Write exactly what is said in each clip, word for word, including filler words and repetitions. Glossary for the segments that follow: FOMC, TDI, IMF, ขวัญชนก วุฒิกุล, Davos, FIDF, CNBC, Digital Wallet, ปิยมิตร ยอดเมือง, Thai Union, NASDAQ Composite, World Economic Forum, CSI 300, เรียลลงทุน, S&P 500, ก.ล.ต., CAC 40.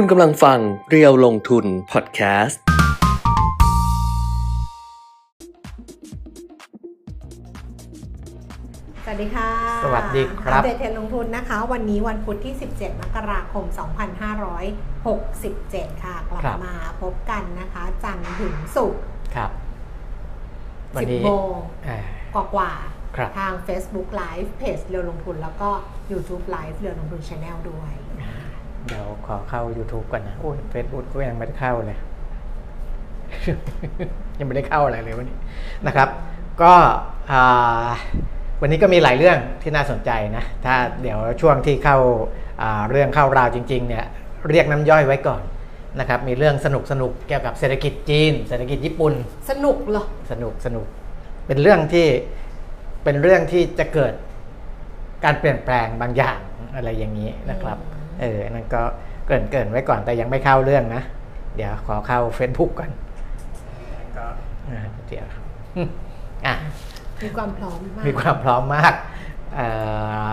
คุณกำลังฟังเรียวลงทุนพอดแคสต์สวัสดีค่ะสวัสดีครับเดทเทรนด์ลงทุนนะคะวันนี้วันพุธที่สิบเจ็ดมกราคมสองพันห้าร้อยหกสิบเจ็ดค่ะกลับมาพบกันนะคะจันทร์ถึงศุกร์ครับวันนี้กว่าๆทาง Facebook Live เพจเรียวลงทุนแล้วก็ YouTube Live เรียวลงทุน Channel ด้วยเดี๋ยวขอเข้า YouTube ก่อนนะโอ้ย Facebook ก็ยังไม่ได้เข้าเลย ยังไม่ได้เข้าอะไรเลยวันนี้นะครับก็วันนี้ก็มีหลายเรื่องที่น่าสนใจนะถ้าเดี๋ยวช่วงที่เข้าเรื่องเข้าราวจริงๆเนี่ยเรียกน้ำย่อยไว้ก่อนนะครับมีเรื่องสนุกสนุกเกี่ยวกับเศรษฐกิจจีนเศรษฐกิจญี่ปุ่นสนุกเหรอสนุกสนุกเป็นเรื่องที่เป็นเรื่องที่จะเกิดการเปลี่ยนแปลงบางอย่างอะไรอย่างนี้นะครับเออนั่นก็เกริ่นเกริ่นไว้ก่อนแต่ยังไม่เข้าเรื่องนะเดี๋ยวขอเข้า Facebook ก่อนก็อ่าเดี๋ยวอ่ะมีความพร้อมมากมีความพร้อมมากเอ่อ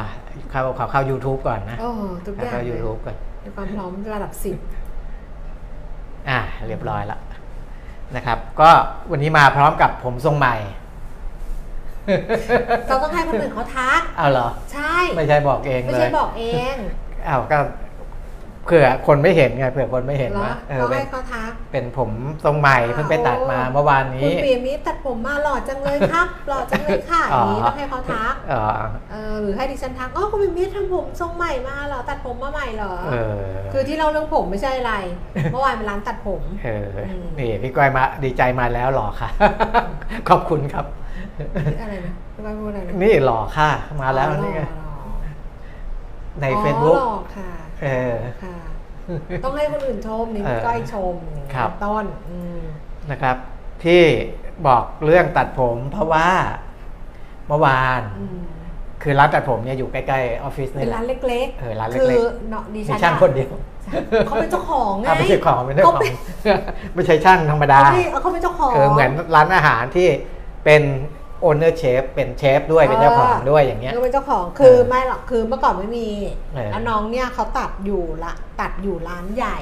เข้าขอเข้า YouTube ก่อนนะโอ้ทุกอย่างเข้า YouTube ก่อนมีความพร้อมระดับสิบอ่ะเรียบร้อยแล้วนะครับก็วันนี้มาพร้อมกับผมทรงใหม่เราต้องให้คนอื่นเขาทักเอาเหรอใช่ไม่ใช่บอกเองเลยไม่ใช่บอกเองอ้าวก็เผื่อคนไม่เห็นไงเผื่อคนไม่เห็นว่าเออเป็นเป็นผมทรงใหม่เพิ่งไปตัดมาเมื่อวานนี้คุณเปียมิตรตัดผมมาหล่อจังเลยครับหล่อจังเลยค่ะอย่างนี้ต้องให้เขาทักเออหรือให้ดิฉันทักอ๋อคุณเปียมิตรทำผมทรงใหม่มาเหรอตัดผมมาใหม่เหรอคือที่เราเรื่องผมไม่ใช่อะไรเมื่อวานเป็นร้านตัดผมเออนี่พี่ก้อยมาดีใจมาแล้วหล่อค่ะขอบคุณครับอะไรนะพี่ก้อยพูดอะไรนี่หล่อค่ะมาแล้วนี่ไงใน Facebook หล่อค่ะเออค่ะต้องให้คนอื่นชมนี่ก้อยชมครับต้นนะครับที่บอกเรื่องตัดผมเพราะว่าเมื่อวานคือร้านตัดผมเนี่ยอยู่ใกล้ๆออฟฟิศนี่เป็นร้านเล็กๆเออร้านเล็กๆคือเนาะดิฉันช่างคนเดียวเขาเป็นเจ้าของไงไม่ใช่ของไม่ใช่ของไม่ใช่ช่างธรรมดาเขาเป็นเจ้าของเออเหมือนร้านอาหารที่เป็นโอนเนอร์เชฟเป็นเชฟด้วยเป็นเจ้าของด้วยอย่างเงี้ยก็เป็นเจ้าของคือไม่หรอกคือเมื่อก่อนไม่มีแล้วน้องเนี่ยเขาตัดอยู่ละตัดอยู่ร้านใหญ่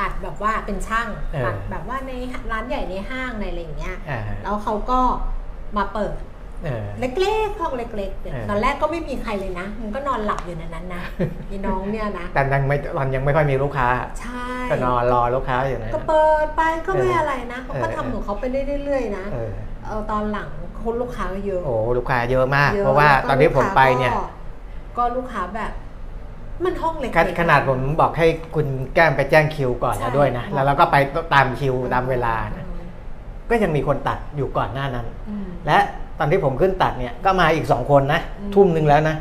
ตัดแบบว่าเป็นช่างตัดแบบว่าในร้านใหญ่ในห้างในอะไรอย่างเงี้ยแล้วเขาก็มาเปิดเล็กๆห้องเล็กๆตอนแรกก็ไม่มีใครเลยนะมันก็นอนหลับอยู่ในนั้นนะพี่น้องเนี่ยนะแต่ยังไม่ตอนยังไม่ค่อยมีลูกค้าใช่ก็นอนรอลูกค้าอยู่นะก็เปิดไปก็ไม่อะไรนะเขาก็ทำของเขาไปเรื่อยๆนะเอาตอนหลังคนลูกค้าเยอะโอ้ลูกค้าเยอะมากเพราะว่าตอนที่ผมไปเนี่ยก็ลูกค้าแบบมันห้องเล็กขนาดผมบอกให้คุณแก้มไปแจ้งคิวก่อนแล้วด้วยนะแล้วเราก็ไปตามคิวตามเวลานะก็ยังมีคนตัดอยู่ก่อนหน้านั้นและตอนที่ผมขึ้นตัดเนี่ยก็มาอีกสองคนนะทุ่มนึงแล้วนะ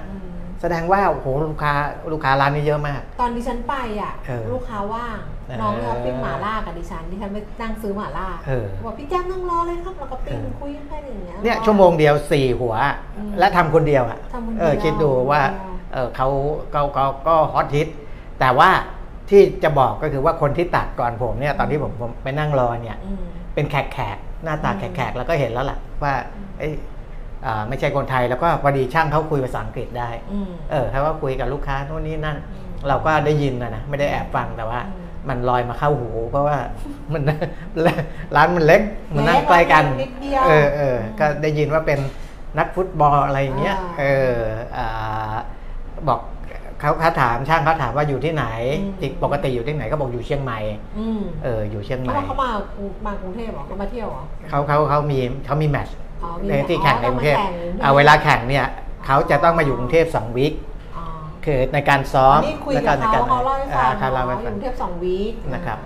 แสดงว่าโอ้โหลูกค้าลูกค้าร้านนี้เยอะมากตอนดิฉันไปอ่ะลูกค้าว่างน้องเขาปิ้งหม่าล่ากับดิฉันดิฉันไปนั่งซื้อหม่าล่าบอกพี่แก้มนั่งรอเลยครับแล้วก็ปิ้งคุยกันอย่างเงี้ยเนี่ยชั่วโมงเดียวสี่หัวและทำคนเดียวอ่ะเออคิดดูว่าเออเขาเขาเขาก็ฮอตฮิตแต่ว่าที่จะบอกก็คือว่าคนที่ตัดก่อนผมเนี่ยตอนที่ผมไปนั่งรอเนี่ยเป็นแขกแขกหน้าตาแขกแขกแล้วก็เห็นแล้วล่ะว่าไม่ใช่คนไทยแล้วก็พอดีช่างเขาคุยภาษาอังกฤษได้เออเขาก็คุยกับลูกค้าโน่นนี่นั่นเราก็ได้ยินนะนะไม่ได้แอบฟังแต่ว่ามันลอยมาเข้าหูเพราะว่ามันร้านมันเล็กมันนั่งใกล้กันเออเออก็ได้ยินว่าเป็นนักฟุตบอลอะไรอย่างเงี้ยเออบอกเขาเขาถามช่างเขาถามว่าอยู่ที่ไหนปกติอยู่ที่ไหนก็บอกอยู่เชียงใหม่เอออยู่เชียงใหม่เขามากรุงเทพหรอเขามาเที่ยวหรอเขาเขาเขามีเขามีแมตช์ในที่แข่งในกรุงเทพเอาเวลาแข่งเนี่ยเขาจะต้องมาอยู่กรุงเทพสองวีคคือในการซ้อมในการในการคาราบาลอยู่กรุงเทพสองวีคนะครับ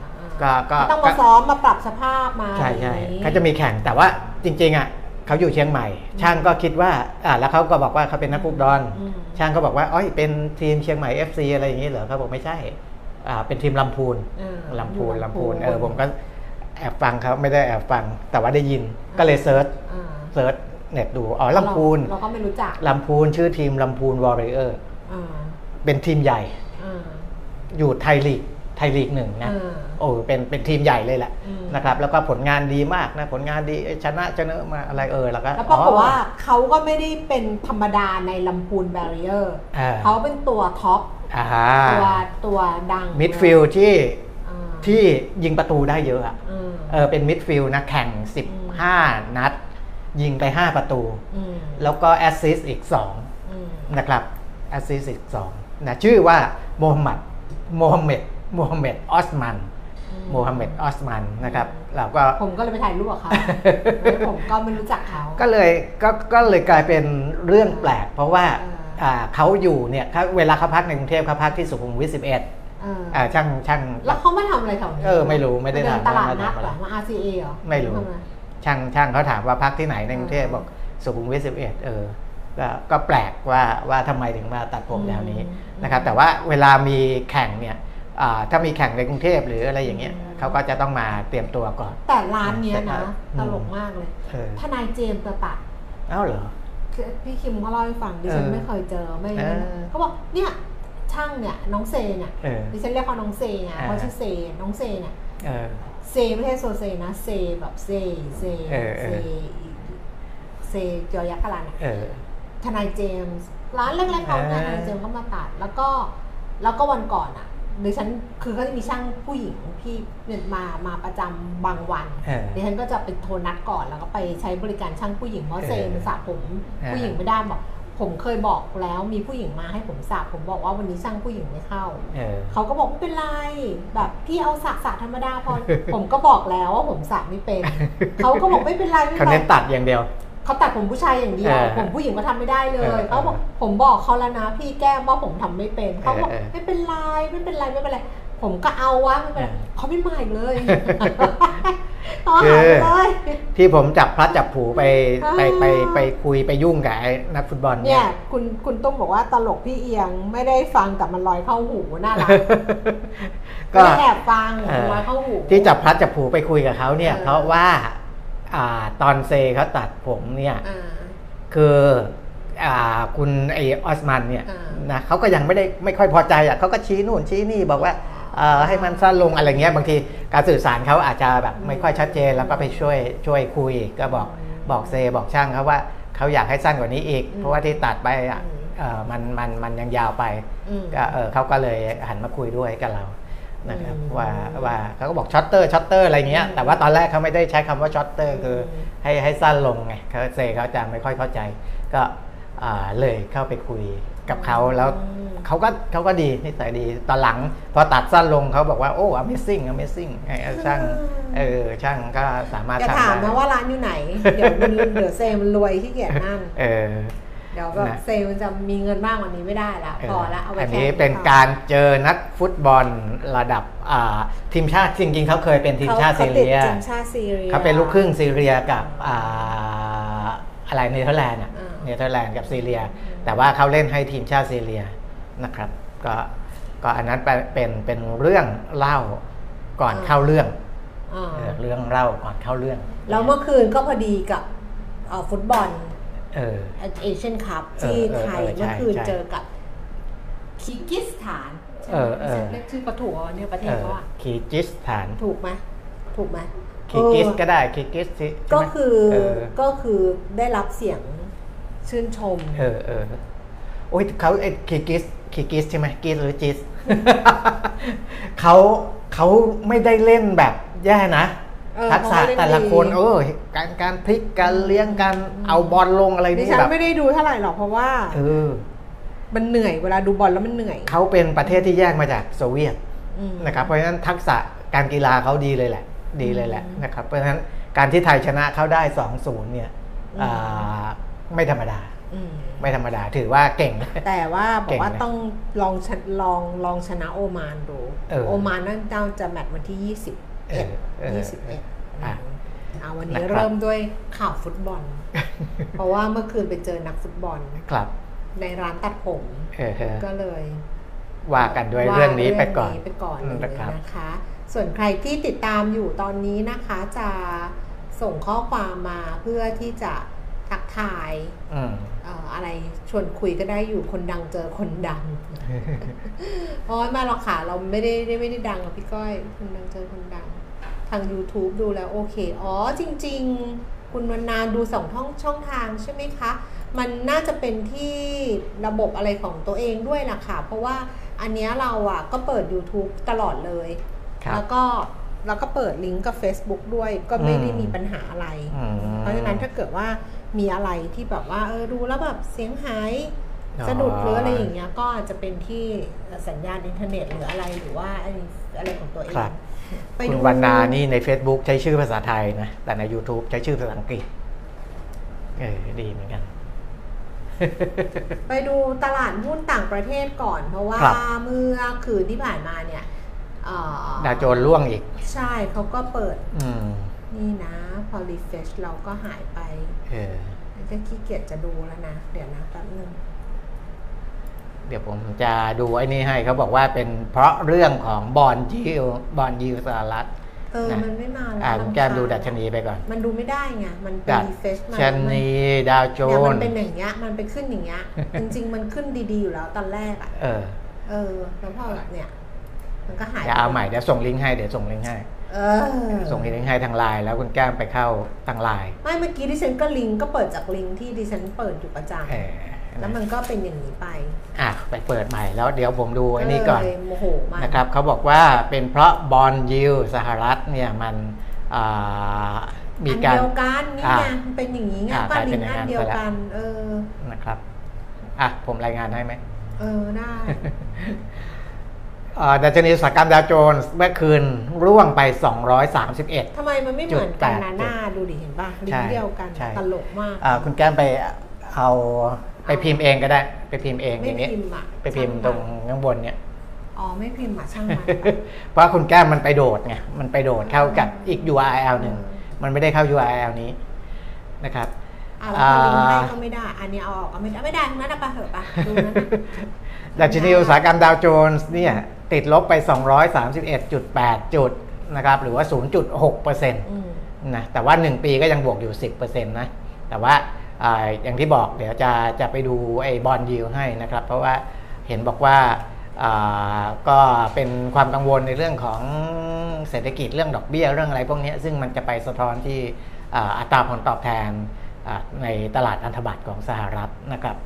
ก็ก็ต้องมาซ้อมมาปรับสภาพมาใช่ใช่เขาจะมีแข่งแต่ว่าจริงๆอ่ะเขาอยู่เชียงใหม่ช่างก็คิดว่าอ่าแล้วเขาก็บอกว่าเขาเป็นนักฟุตบอลช่างก็บอกว่าอ๋อเป็นทีมเชียงใหม่ เอฟ ซี อะไรอย่างนี้เหรอเขาบอกไม่ใช่อ่าเป็นทีมลำพูนลำพูนลำพูนเออผมก็แอบฟังเขาไม่ได้แอบฟังแต่ว่าได้ยินก็เลยเซิร์ชเซิร์ชเน็ตดูอ๋อลำพูนเราก็ไม่รู้จักลำพูนชื่อทีมลำพูนวอร์เรเออร์เป็นทีมใหญ่อยู่ไทยลีกไทยลีกหนึ่งนะโอ้เป็นเป็นทีมใหญ่เลยแหละนะครับแล้วก็ผลงานดีมากนะผลงานดีชนะชนะมาอะไรเออแล้วก็แล้วปรากฏว่าเขาก็ไม่ได้เป็นธรรมดาในลำพูนวอร์เรเออร์เขาเป็นตัวท็อปตัวตัวดังมิดฟิลด์ที่ ที่ยิงประตูได้เยอะอะเออเป็นมิดฟิลด์นะแข่งสิบห้านัดยิงไปห้าประตูแล้วก็แอสซิสต์อีกสองนะครับแอสซิสต์อีกสองนะชื่อว่าโมฮัมหมัดโมฮัมเหม็ดโมฮัมเหม็ดออสมันโมฮัมเหม็ดออสมันนะครับเราก็ผมก็เลยไปถ่ายรูปกับเขาผมก็ไม่รู้จักเขาก็เลยก็ก็เลยกลายเป็นเรื่องแปลกเพราะว่าเขาอยู่เนี่ยเวลาเขาพักในกรุงเทพเขาพักที่สุขุมวิทสิบเอ็ดอ่าช่างช่างแล้วเขามาทำอะไรแถวนี้เออไม่รู้ไม่ได้ทำตลาดนัดหรอมา อาร์ ซี เอ เหรอไม่รู้ช่างช่างเขาถามว่าพักที่ไหนในกรุงเทพบอกสุขุมวิทสิบเอ็ดเออก็แปลกว่าว่าทำไมถึงมาตัดผมแนวนี้นะครับแต่ว่าเวลามีแข่งเนี่ยถ้ามีแข่งในกรุงเทพหรืออะไรอย่างเงี้ยเขาก็จะต้องมาเตรียมตัวก่อนแต่ร้านเนี้ยนะตลกมากเลยทนายเจมส์ประตัดเอ้าเหรอพี่คิมเขาเล่าให้ฟังดิฉันไม่เคยเจอไม่เขาบอกเนี่ยช่างเนี่ยน้องเซเนี่ยดิฉันเรียกเขาน้องเซนะเขาชื่อเซน้องเซเนี่ยเซไม่ใช่โซเซนะเซแบบเซเซเซเซจอยักษ์กะลันทนายเจมส์ร้านเล็กๆเขาทนายเจมส์ก็มาตัดแล้วก็แล้วก็วันก่อนอ่ะดิฉันคือเขาจะมีช่างผู้หญิงที่เนี่ยมามาประจำบางวันดิฉันก็จะเป็นโทรนัดก่อนแล้วก็ไปใช้บริการช่างผู้หญิงเพราะเซมันสระผมผู้หญิงไม่ได้บอกผมเคยบอกแล้วมีผู้หญิงมาให้ผมสระผมบอกว่าวันนี้ช่างผู้หญิงไม่เข้า เ, เขาก็บอกไม่เป็นไรแบบพี่เอาสระสระธรรมดาพอ ผมก็บอกแล้วว่าผมสระไม่เป็น เขาก็บอกไม่เป็นไรไม่เป็นไรเขาเน้นตัดอย่างเดียวเขาตัดผมผู้ชายอย่างเดียวผมผู้หญิงก็ทำไม่ได้เลยเขาบอกผมบอกเขาแล้วนะพี่แก้มว่าผมทำไม่เป็นเขาบอกไม่เป็นไรไม่เป็นไรไม่เป็นไรผมก็เอาวะไม่เป็นไรเขาไม่มาอีกเลยต่อหาเลยที่ผมจับพลัดจับผูไปไปไปไปคุยไปยุ่งกับนักฟุตบอลเนี่ยคุณคุณต้องบอกว่าตลกพี่เอียงไม่ได้ฟังแต่มันลอยเข้าหูน่ารักก็แอบฟังลอยเข้าหูที่จับพลัดจับผูไปคุยกับเขาเนี่ยเพราะว่าตอนเซเขาตัดผมเนี่ยคือคุณไอออสมันเนี่ยนะเขาก็ยังไม่ได้ไม่ค่อยพอใจอ่ะเขาก็ชี้นู่นชี้นี่บอกว่าให้มันสั้นลงอะไรเงี้ยบางทีการสื่อสารเขาอาจจะแบบไม่ค่อยชัดเจนแล้วก็ไปช่วยช่วยคุยก็บอกบอกเซบอกช่างเขาว่าเขาอยากให้สั้นกว่านี้อีกเพราะว่าที่ตัดไปอ่ะมันมันมันยังยาวไปก็เออเขาก็เลยหันมาคุยด้วยกับเรานะครับว่าว่าเขาก็บอกช็อตเตอร์ช็อตเตอร์อะไรเงี้ยแต่ว่าตอนแรกเขาไม่ได้ใช้คำว่าช็อตเตอร์คือให้ให้สั้นลงไงเขาเซเขาจะไม่ค่อยเข้าใจก็เลยเข้าไปคุยกับเขาแล้วเขาก็เขาก็ดีนิสัยดีตอนหลังพอตัดสั้นลงเขาบอกว่าโอ้ Amazing Amazing ไอ้ช่างเออช่างก็สามารถจะถามนะว่าร้านอยู่ไหนเดี๋ยวมันเดี๋ยวเซมันรวยขี้เกียจนั่นเออเดี๋ยวก็เซมันจะมีเงินมากกว่านี้ไม่ได้ละพอละเอาไปแค่อันนี้เป็นการเจอนักฟุตบอลระดับทีมชาติจริงๆเขาเคยเป็นทีมชาติซีเรียเขาเป็นลูกครึ่งซีเรียกับอะไรเนเธอร์แลนด์อ่ะเนเธอร์แลนด์กับซีเรียแต่ว่าเขาเล่นให้ทีมชาติซีเรียนะครับก็ก็อันนั้นเป็นเป็นเรื่องเล่าก่อนเข้าเรื่องเรื่องเล่าก่อนเข้าเรื่องแล้วเมื่อคืนก็พอดีกับฟุตบอลเออเอเชียนคัพที่ไทยเมื่อคืนเจอกับคีกิสถานเออเรียกชื่อประถูเนี่ยประเทศเขาอะคีกิสถานถูกไหมถูกไหมคีกิสก็ได้คีกิสก็คือก็คือได้รับเสียงชื่นชมเออเออโอ้ยเขาไอ้คีกิสคีกิสใช่ไหมกีสหรือจิสเขาเขาไม่ได้เล่นแบบแย่นะทักษะแต่ละคนเออการการพลิกการเลี้ยงการเอาบอลลงอะไรนี่แบบดิฉันไม่ได้ดูเท่าไหร่หรอกเพราะว่าเออมันเหนื่อยเวลาดูบอลแล้วมันเหนื่อยเขาเป็นประเทศที่แยกมาจากโซเวียตนะครับเพราะฉะนั้นทักษะการกีฬาเขาดีเลยแหละดีเลยแหละนะครับเพราะฉะนั้นการที่ไทยชนะเขาได้ สองศูนย์ เนี่ยไม่ธรรมดาไม่ธรรมดาถือว่าเก่งแต่ว่าบอกว่าต้องลองลองลองชนะโอมานดูโอมานนั่นจะแมตช์วันที่ยี่สิบเอ็ดยี่สิบเอ็ดเอาวันนี้เริ่มด้วยข่าวฟุตบอลเพราะว่าเมื่อคืนไปเจอนักฟุตบอลในร้านตัดผมก็เลยว่ากันด้วยเรื่องนี้ไปก่อนไปก่อนนะคะส่วนใครที่ติดตามอยู่ตอนนี้นะคะจะส่งข้อความมาเพื่อที่จะทักทายอะไรชวนคุยก็ได้อยู่คนดังเจอคนดังโอ้ยมาหรอกค่ะเราไม่ได้ไม่ได้ดังหรอกพี่ก้อยคนดังเจอคนดังทาง ยูทูบ ดูแล้วโอเคอ๋อจริงๆคุณวันนานดูสองช่องช่องทางใช่ไหมคะมันน่าจะเป็นที่ระบบอะไรของตัวเองด้วยล่ะค่ะเพราะว่าอันเนี้ยเราอ่ะก็เปิด ยูทูบ ตลอดเลย แล้วก็แล้วก็เปิดลิงก์กับ Facebook ด้วยก็ไม่ได้มีปัญหาอะไรเพราะฉะนั้นถ้าเกิดว่ามีอะไรที่แบบว่าเออดูแล้วแบบเสียงหายสะดุดหรืออะไรอย่างเงี้ยก็จะเป็นที่สัญญาณอินเทอร์เน็ตหรืออะไรหรือว่าอะไรของตัวเองคุณวรรณานี่ใน Facebook ใช้ชื่อภาษาไทยนะแต่ใน YouTube ใช้ชื่อภาษาอังกฤษเออดีเหมือนกันไปดูตลาดหุ้นต่างประเทศก่อนเพราะว่าเมื่อคืนที่ผ่านมาเนี่ยดาวโจนส์ร่วงอีกใช่เขาก็เปิดนี่นะพอรีเฟรชเราก็หายไปจะขี้เกียจจะดูแล้วนะเดี๋ยวนะแป๊บนึงเดี๋ยวผมจะดูไอ้นี่ให้เขาบอกว่าเป็นเพราะเรื่องของบอนด์ยิวบอนด์ยิวสหรัฐเออมันไม่มาแล้วผมจะดูดัชนีไปก่อนมันดูไม่ได้ไงมันเป็นรีเฟรชมาดัชนีดาวโจนส์เนี่ยมันเป็นอย่างเงี้ยมันไปขึ้นอย่างเงี้ยจริงๆมันขึ้นดีๆอยู่แล้วตอนแรกอ่ะเออเออแล้วพอเนี่ยมันก็หายเดี๋ยวเอาใหม่เดี๋ยวส่งลิงก์ให้เดี๋ยวส่งลิงก์ให้เออส่งลิงก์ให้ทางไลน์แล้วคุณแก้มไปเข้าทางไลน์ไม่เมื่อกี้ดิฉันก็ลิงก์ก็เปิดจากลิงก์ที่ดิฉันเปิดอยู่ประจำแล้วมันก็เป็นอย่างนี้ไปอ่ะไปเปิดใหม่แล้วเดี๋ยวผมดูไอ้นี่ก่อนนะครับเขาบอกว่าเป็นเพราะบอนด์ยิลด์สหรัฐเนี่ยมันมีการอันเดียวกันนี่ไงเป็นอย่างนี้ไงก็ลิงก์อันเดียวกันเออนะครับอ่ะผมรายงานให้ไหมเออได้ดัชนีอุตสาหกรรมดาวโจนส์เมื่อคืนร่วงไปสองร้อยสามสิบเอ็ดทำไมมันไม่เหมือนกันนะหน้าดูดิเห็นป่ะลิงก์เดียวกันตลกมากคุณแก้มไปเอาไปพิมพ์เองก็ได้ไปพิมพ์เองอย่างนี้ไปพิมพ์ตรงข้างบนเนี่ยอ๋อไม่พิมพ์อ่ะช่างมันเพราะคุณแก้มมันไปโดดไงมันไปโดดเข้ากับอีก ยู อาร์ แอล หนึ่งมันไม่ได้เข้า ยู อาร์ แอล นี้นะครับอ่าลิงก์ให้ก็ไม่ได้อันนี้เอาออกก็ไม่ได้ไม่ได้งั้นเอาไปเถอะป่ะดูนั้นดัชนีอุตสาหกรรมดาวโจนส์เนี่ยติดลบไป สองร้อยสามสิบเอ็ดจุดแปด จุดนะครับหรือว่า ศูนย์จุดหกเปอร์เซ็นต์ นะแต่ว่าหนึ่งปีก็ยังบวกอยู่ สิบเปอร์เซ็นต์ นะแต่ว่าอย่างที่บอกเดี๋ยวจะจะไปดูไอ้บอนด์ยิลด์ให้นะครับเพราะว่าเห็นบอกว่าก็เป็นความกังวลในเรื่องของเศรษฐกิจเรื่องดอกเบี้ยเรื่องอะไรพวกนี้ซึ่งมันจะไปสะท้อนที่อัตราผลตอบแทนในตลาดพันธบัตรของสหรัฐนะครับ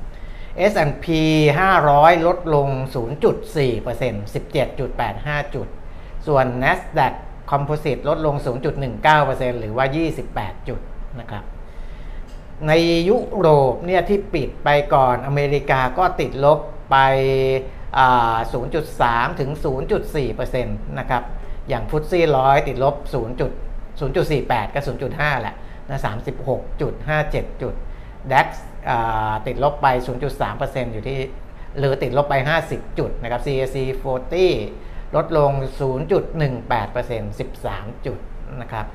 เอส แอนด์ พี ห้าร้อย ลดลง ศูนย์จุดสี่เปอร์เซ็นต์ สิบเจ็ดจุดแปดห้า จุดส่วน NASDAQ Composite ลดลง ศูนย์จุดหนึ่งเก้าเปอร์เซ็นต์ หรือว่ายี่สิบแปดจุดนะครับในยุโรปเนี่ยที่ปิดไปก่อนอเมริกาก็ติดลบไป ศูนย์จุดสาม ถึง ศูนย์จุดสี่เปอร์เซ็นต์ นะครับอย่างฟุตซี่หนึ่งร้อยติดลบ ศูนย์จุดสี่แปด กับ ศูนย์จุดห้า แหละนะ สามสิบหกจุดห้าเจ็ด จุด ดัค ติดลบไป ศูนย์จุดสามเปอร์เซ็นต์ อยู่ที่หรือติดลบไปห้าสิบจุดนะครับ ซี เอ ซี สี่สิบลดลง ศูนย์จุดหนึ่งแปดเปอร์เซ็นต์ สิบสามจุดนะครับ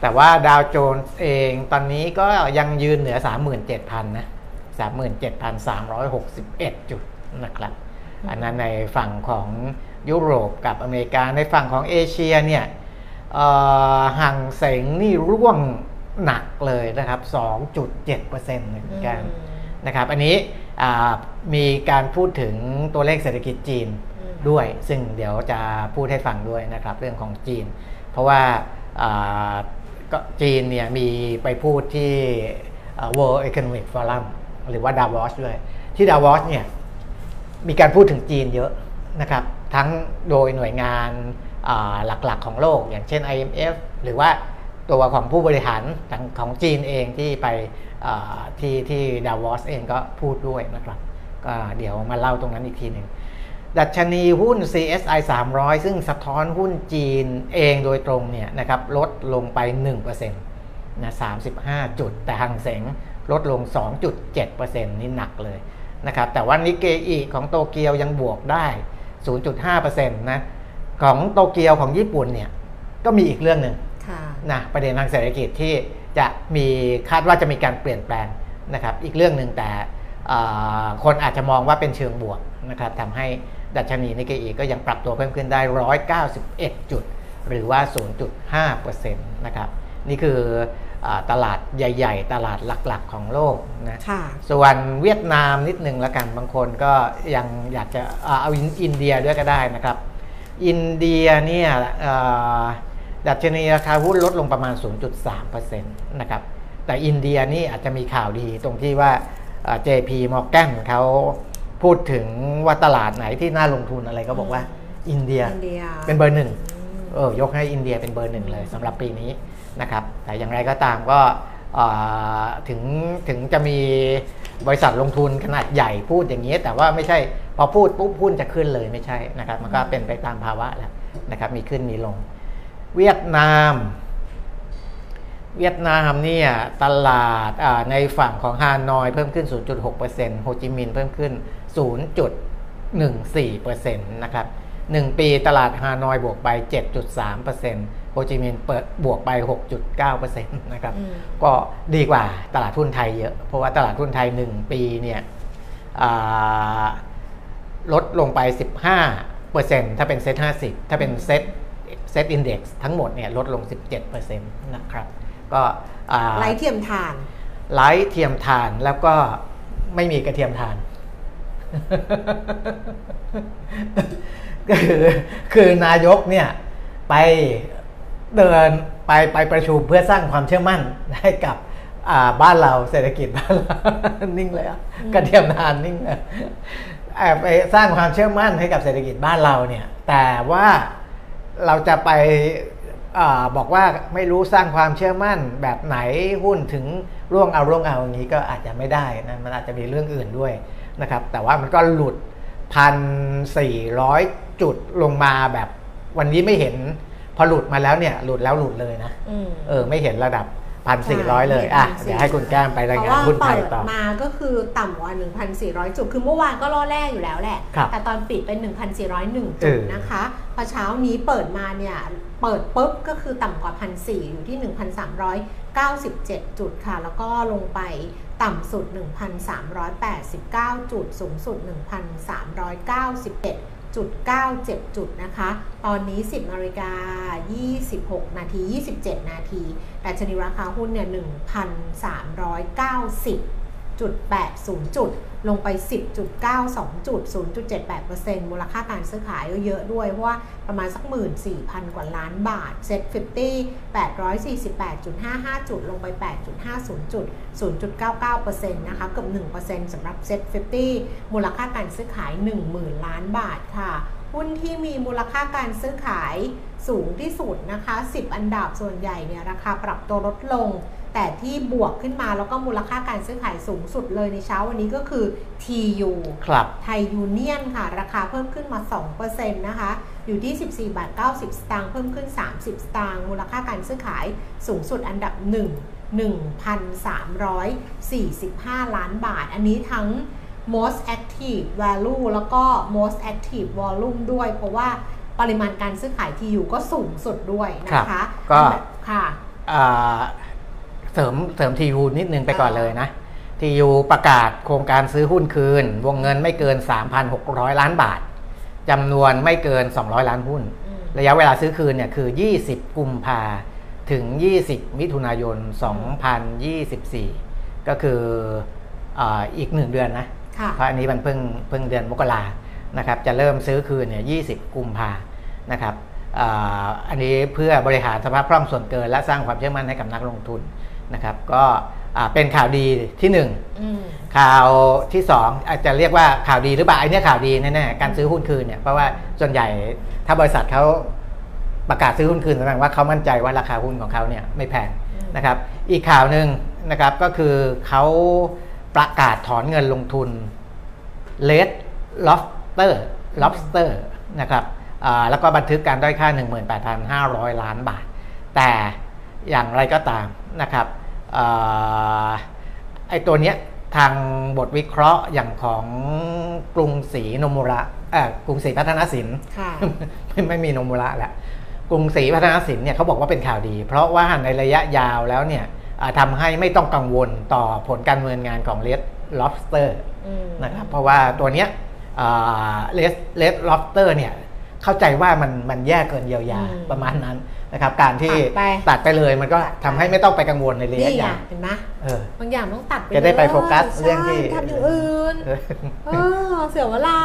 แต่ว่าดาวโจนส์เองตอนนี้ก็ยังยืนเหนือ สามหมื่นเจ็ดพัน นะ สามหมื่นเจ็ดพันสามร้อยหกสิบเอ็ด จุดนะครับอันนั้นในฝั่งของยุโรปกับอเมริกาในฝั่งของเอเชียเนี่ยหังเส็งนี่ร่วงหนักเลยนะครับ สองจุดเจ็ดเปอร์เซ็นต์ เหมือนกันนะครับอันนี้มีการพูดถึงตัวเลขเศรษฐกิจจีนด้วยซึ่งเดี๋ยวจะพูดให้ฟังด้วยนะครับเรื่องของจีนเพราะว่าจีนเนี่ยมีไปพูดที่ World Economic Forum หรือว่า Davos ด้วยที่ Davos เนี่ยมีการพูดถึงจีนเยอะนะครับทั้งโดยหน่วยงานหลักๆของโลกอย่างเช่น ไอ เอ็ม เอฟ หรือว่าตัวของผู้บริหารของจีนเองที่ไปที่ที่ Davos เองก็พูดด้วยนะครับก็เดี๋ยวมาเล่าตรงนั้นอีกทีหนึ่งดัชนีหุ้น ซี เอส ไอ สามร้อย ซึ่งสะท้อนหุ้นจีนเองโดยตรงเนี่ยนะครับลดลงไป หนึ่งเปอร์เซ็นต์ นะ สามสิบห้า จุดแต่หังเส็งลดลง สองจุดเจ็ดเปอร์เซ็นต์ นี่หนักเลยนะครับแต่ว่านิกเกอิของโตเกียวยังบวกได้ ศูนย์จุดห้าเปอร์เซ็นต์ นะของโตเกียวของญี่ปุ่นเนี่ยก็มีอีกเรื่องหนึ่งนะประเด็นทางเศรษฐกิจที่จะมีคาดว่าจะมีการเปลี่ยนแปลงนะครับอีกเรื่องหนึ่งแต่คนอาจจะมองว่าเป็นเชิงบวกนะครับทำให้ดัชนีนิกเกอิก็ยังปรับตัวเพิ่มขึ้นได้หนึ่งร้อยเก้าสิบเอ็ดจุดหรือว่า ศูนย์จุดห้าเปอร์เซ็นต์ นะครับนี่คือตลาดใหญ่ๆตลาดหลักๆของโลกนะส่วนเวียดนามนิดนึงละกันบางคนก็ยังอยากจะเอาอินเดียด้วยก็ได้นะครับอินเดียเนี่ยดัชนีราคาหุ้นลดลงประมาณ ศูนย์จุดสามเปอร์เซ็นต์ นะครับแต่อินเดียนี่อาจจะมีข่าวดีตรงที่ว่า เจ พี Morgan เขาพูดถึงว่าตลาดไหนที่น่าลงทุนอะไรก็บอกว่าอินเดียเป็นเบอร์หนึ่ง เออยกให้อินเดียเป็นเบอร์หนึ่งเลยสำหรับปีนี้นะครับแต่อย่างไรก็ตามก็ถึงถึงจะมีบริษัทลงทุนขนาดใหญ่พูดอย่างนี้แต่ว่าไม่ใช่พอพูดปุ๊บหุ้นจะขึ้นเลยไม่ใช่นะครับมันก็เป็นไปตามภาวะแหละนะครับมีขึ้นมีลงเวียดนามเวียดนามเนี่ยตลาดในฝั่งของฮานอยเพิ่มขึ้น ศูนย์จุดหกเปอร์เซ็นต์ โฮจิมินห์เพิ่มขึ้น ศูนย์จุดหนึ่งสี่เปอร์เซ็นต์ นะครับหนึ่งปีตลาดฮานอยบวกไป เจ็ดจุดสามเปอร์เซ็นต์โฮจิมินห์เปิดบวกไป หกจุดเก้าเปอร์เซ็นต์ นะครับก็ดีกว่าตลาดหุ้นไทยเยอะเพราะว่าตลาดหุ้นไทยหนึ่งปีเนี่ยลดลงไป สิบห้าเปอร์เซ็นต์ ถ้าเป็นเซ็ตห้าสิบถ้าเป็นเซ็ตเซ็ตอินเด็กซ์ทั้งหมดเนี่ยลดลง สิบเจ็ดเปอร์เซ็นต์ นะครับก็ไร้เทียมทานไร้เทียมทานแล้วก็ไม่มีกระเทียมทานก็คือคือนายกเนี่ยไปเดินไปไปประชุมเพื่อสร้างความเชื่อมั่นให้กับบ้านเราเศรษฐกิจบ้านเรานิ่งเลยอ่ะกระเทียมทานนิ่งเลยไปสร้างความเชื่อมั่นให้กับเศรษฐกิจบ้านเราเนี่ยแต่ว่าเราจะไปบอกว่าไม่รู้สร้างความเชื่อมั่นแบบไหนหุ้นถึงร่วงเอาร่วงเอาอย่างนี้ก็อาจจะไม่ได้นะมันอาจจะมีเรื่องอื่นด้วยนะครับแต่ว่ามันก็หลุด หนึ่งพันสี่ร้อย จุดลงมาแบบวันนี้ไม่เห็นพอหลุดมาแล้วเนี่ยหลุดแล้วหลุดเลยนะอเออไม่เห็นระดับ หนึ่งพันสี่ร้อย เลยอ่ะเดี๋ยวให้คุณแก้มไปรายงานหุ้นไทยต่อมาก็คือต่ำกว่า หนึ่งพันสี่ร้อย จุดคือเมื่อวานก็ล่อแรกอยู่แล้วแหละแต่ตอนปิดเป็น หนึ่งพันสี่ร้อยเอ็ด จุดนะคะพอเช้านี้เปิดมาเนี่ยเปิดปุ๊บก็คือต่ำกว่า หนึ่งพันสี่ร้อย อยู่ที่ หนึ่งพันสามร้อยเก้าสิบเจ็ด จุดค่ะแล้วก็ลงไปต่ำสุด หนึ่งพันสามร้อยแปดสิบเก้า จุดสูงสุด หนึ่งพันสามร้อยเก้าสิบเอ็ด.เก้าสิบเจ็ด จุดนะคะตอนนี้ สิบนาฬิกายี่สิบหกนาที ยี่สิบเจ็ด นาทีดัชนีราคาหุ้นเนี่ย หนึ่งพันสามร้อยเก้าสิบจุดแปดศูนย์ จุดลงไป สิบจุดเก้าสอง จุด ศูนย์จุดเจ็ดแปดเปอร์เซ็นต์ มูลค่าการซื้อขายเยอะๆด้วยเพราะว่าประมาณสัก หนึ่งหมื่นสี่พัน กว่าล้านบาท เซ็ต ห้าสิบ แปดร้อยสี่สิบแปดจุดห้าห้า จุดลงไป แปดจุดห้าศูนย์ จุด ศูนย์จุดเก้าเก้าเปอร์เซ็นต์ นะคะเกือบ หนึ่งเปอร์เซ็นต์ สำหรับ เซ็ต ห้าสิบ มูลค่าการซื้อขาย หนึ่งหมื่น ล้านบาทค่ะหุ้นที่มีมูลค่าการซื้อขายสูงที่สุดนะคะสิบอันดับส่วนใหญ่เนี่ยราคาปรับตัวลดลงแต่ที่บวกขึ้นมาแล้วก็มูลค่าการซื้อขายสูงสุดเลยในเช้าวันนี้ก็คือ ที ยู ครับไทยยูเนียนค่ะราคาเพิ่มขึ้นมา สองเปอร์เซ็นต์ นะคะอยู่ที่ สิบสี่บาทเก้าสิบ สตางค์เพิ่มขึ้นสามสิบสตางค์มูลค่าการซื้อขายสูงสุดอันดับหนึ่ง หนึ่งพันสามร้อยสี่สิบห้า ล้านบาทอันนี้ทั้ง most active value แล้วก็ most active volume ด้วยเพราะว่าปริมาณการซื้อขาย ที ยู ก็สูงสุดด้วยนะคะก็ค่ะเสริมเสริม ที ยู นิดนึงไปก่อนเลยนะ ที ยู ประกาศโครงการซื้อหุ้นคืนวงเงินไม่เกิน สามพันหกร้อย ล้านบาทจำนวนไม่เกินสองร้อยล้านหุ้นระยะเวลาซื้อคืนเนี่ยคือยี่สิบกุมภาถึงยี่สิบมิถุนายนสองพันยี่สิบสี่ก็คืออีกหนึ่งเดือนนะเพราะอันนี้มันเพิ่งเพิ่งเดือนมกรานะครับจะเริ่มซื้อคืนเนี่ยยี่สิบกุมภานะครับอันนี้เพื่อบริหารสภาพคล่องส่วนเกินและสร้างความเชื่อมั่นให้กับนักลงทุนนะครับก็เป็นข่าวดีที่หนึ่งข่าวที่สองอาจจะเรียกว่าข่าวดีหรือเปล่าไอ้นี่ข่าวดีแน่ๆการซื้อหุ้นคืนเนี่ยเพราะว่าส่วนใหญ่ถ้าบริษัทเขาประกาศซื้อหุ้นคืนแสดงว่าเขามั่นใจว่าราคาหุ้นของเขาเนี่ยไม่แพงนะครับอีกข่าวหนึ่งนะครับก็คือเขาประกาศถอนเงินลงทุน Red Lobster Lobster นะครับแล้วก็บันทึกการด้อยค่า หนึ่งหมื่นแปดพันห้าร้อย ล้านบาทแต่อย่างไรก็ตามนะครับไอ้ตัวเนี้ยทางบทวิเคราะห์อย่างของกรุงศรีนมุระกรุงศรีพัฒนสินไม่ไม่มีนมุระแล้วกรุงศรีพัฒนสินเนี่ยเขาบอกว่าเป็นข่าวดีเพราะว่าในระยะยาวแล้วเนี่ยทำให้ไม่ต้องกังวลต่อผลการเมืองงานของ Red Lobster นะครับเพราะว่าตัวเนี้ย Red Red Lobster เนี่ยเข้าใจว่ามันมันแย่เกินเยียวยาประมาณนั้นนะครับการที่ตัดไปเลยมันก็ทำให้ไม่ต้องไปกังวลในระยะยาวเห็นไหมบางอย่างต้องตัดไปจะได้ไปโฟกัสเรื่องที่ทำอย่างอื่นเสียเวลา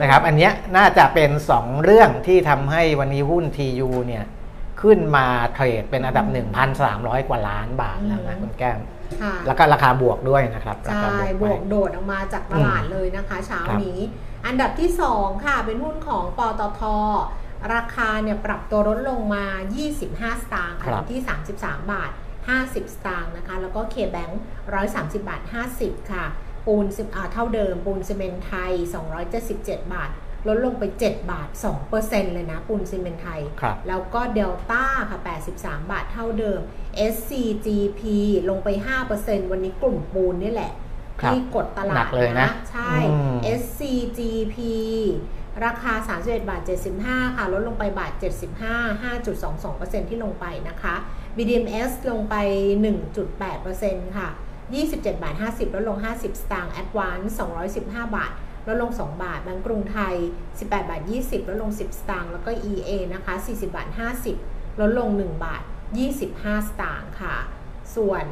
นะครับอันนี้น่าจะเป็นสองเรื่องที่ทำให้วันนี้หุ้น ที ยู เนี่ยขึ้นมาเทรดเป็นอันดับ หนึ่งพันสามร้อย กว่าล้านบาทแล้วนะคุณแก้มแล้วก็ราคาบวกด้วยนะครับใช่บวกโดดออกมาจากตลาดเลยนะคะเช้านี้อันดับที่สองค่ะเป็นหุ้นของปตท ราคาเนี่ยปรับตัวลดลงมายี่สิบห้าสตางค์ที่สามสิบสามบาทห้าสิบสตางค์นะคะแล้วก็เคแบงค์หนึ่งร้อยสามสิบบาทห้าสิบค่ะปูนเท่าเดิมปูนซีเมนต์ไทยสองร้อยเจ็ดสิบเจ็ดบาทลดลงไปเจ็ดบาท สองเปอร์เซ็นต์ เลยนะปูนซีเมนต์ไทยแล้วก็เดลต้าค่ะแปดสิบสามบาทเท่าเดิม เอส ซี จี พี ลงไป ห้าเปอร์เซ็นต์ วันนี้กลุ่มปูนนี่แหละที่กดตลาดเลยนะใช่ เอส ซี จี พี ราคา สามสิบเอ็ดบาทเจ็ดสิบห้าค่ะลดลงไปบาทเจ็ดสิบห้า ห้าจุดสองสองเปอร์เซ็นต์ ที่ลงไปนะคะ บี ดี เอ็ม เอส ลงไป หนึ่งจุดแปดเปอร์เซ็นต์ ค่ะยี่สิบเจ็ดบาทห้าสิบลดลงห้าสิบสตางค์ Advance สองร้อยสิบห้าบาทลดลงสองบาทแบงก์กรุงไทยสิบแปดบาทยี่สิบลดลงสิบสตางค์แล้วก็ อี เอ นะคะสี่สิบบาทห้าสิบลดลงหนึ่งบาทยี่สิบห้าสตางค์ค่ะส่วน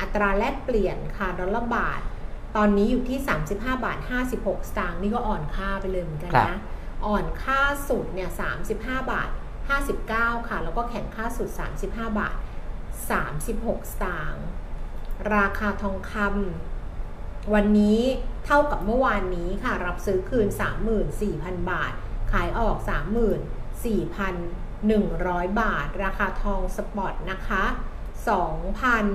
อัตราแลกเปลี่ยนค่ะดอลลาร์บาทตอนนี้อยู่ที่สามสิบห้าบาทห้าสิบหกสตางค์นี่ก็อ่อนค่าไปเลยเหมือนกันนะอ่อนค่าสุดเนี่ยสามสิบห้าบาทห้าสิบเก้าค่ะแล้วก็แข็งค่าสุดสามสิบห้าบาทสามสิบหกสตางค์ราคาทองคำวันนี้เท่ากับเมื่อวานนี้ค่ะรับซื้อคืน สามหมื่นสี่พันบาทขายออก สามหมื่นสี่พันหนึ่งร้อยบาทราคาทองสปอตนะคะ สองพัน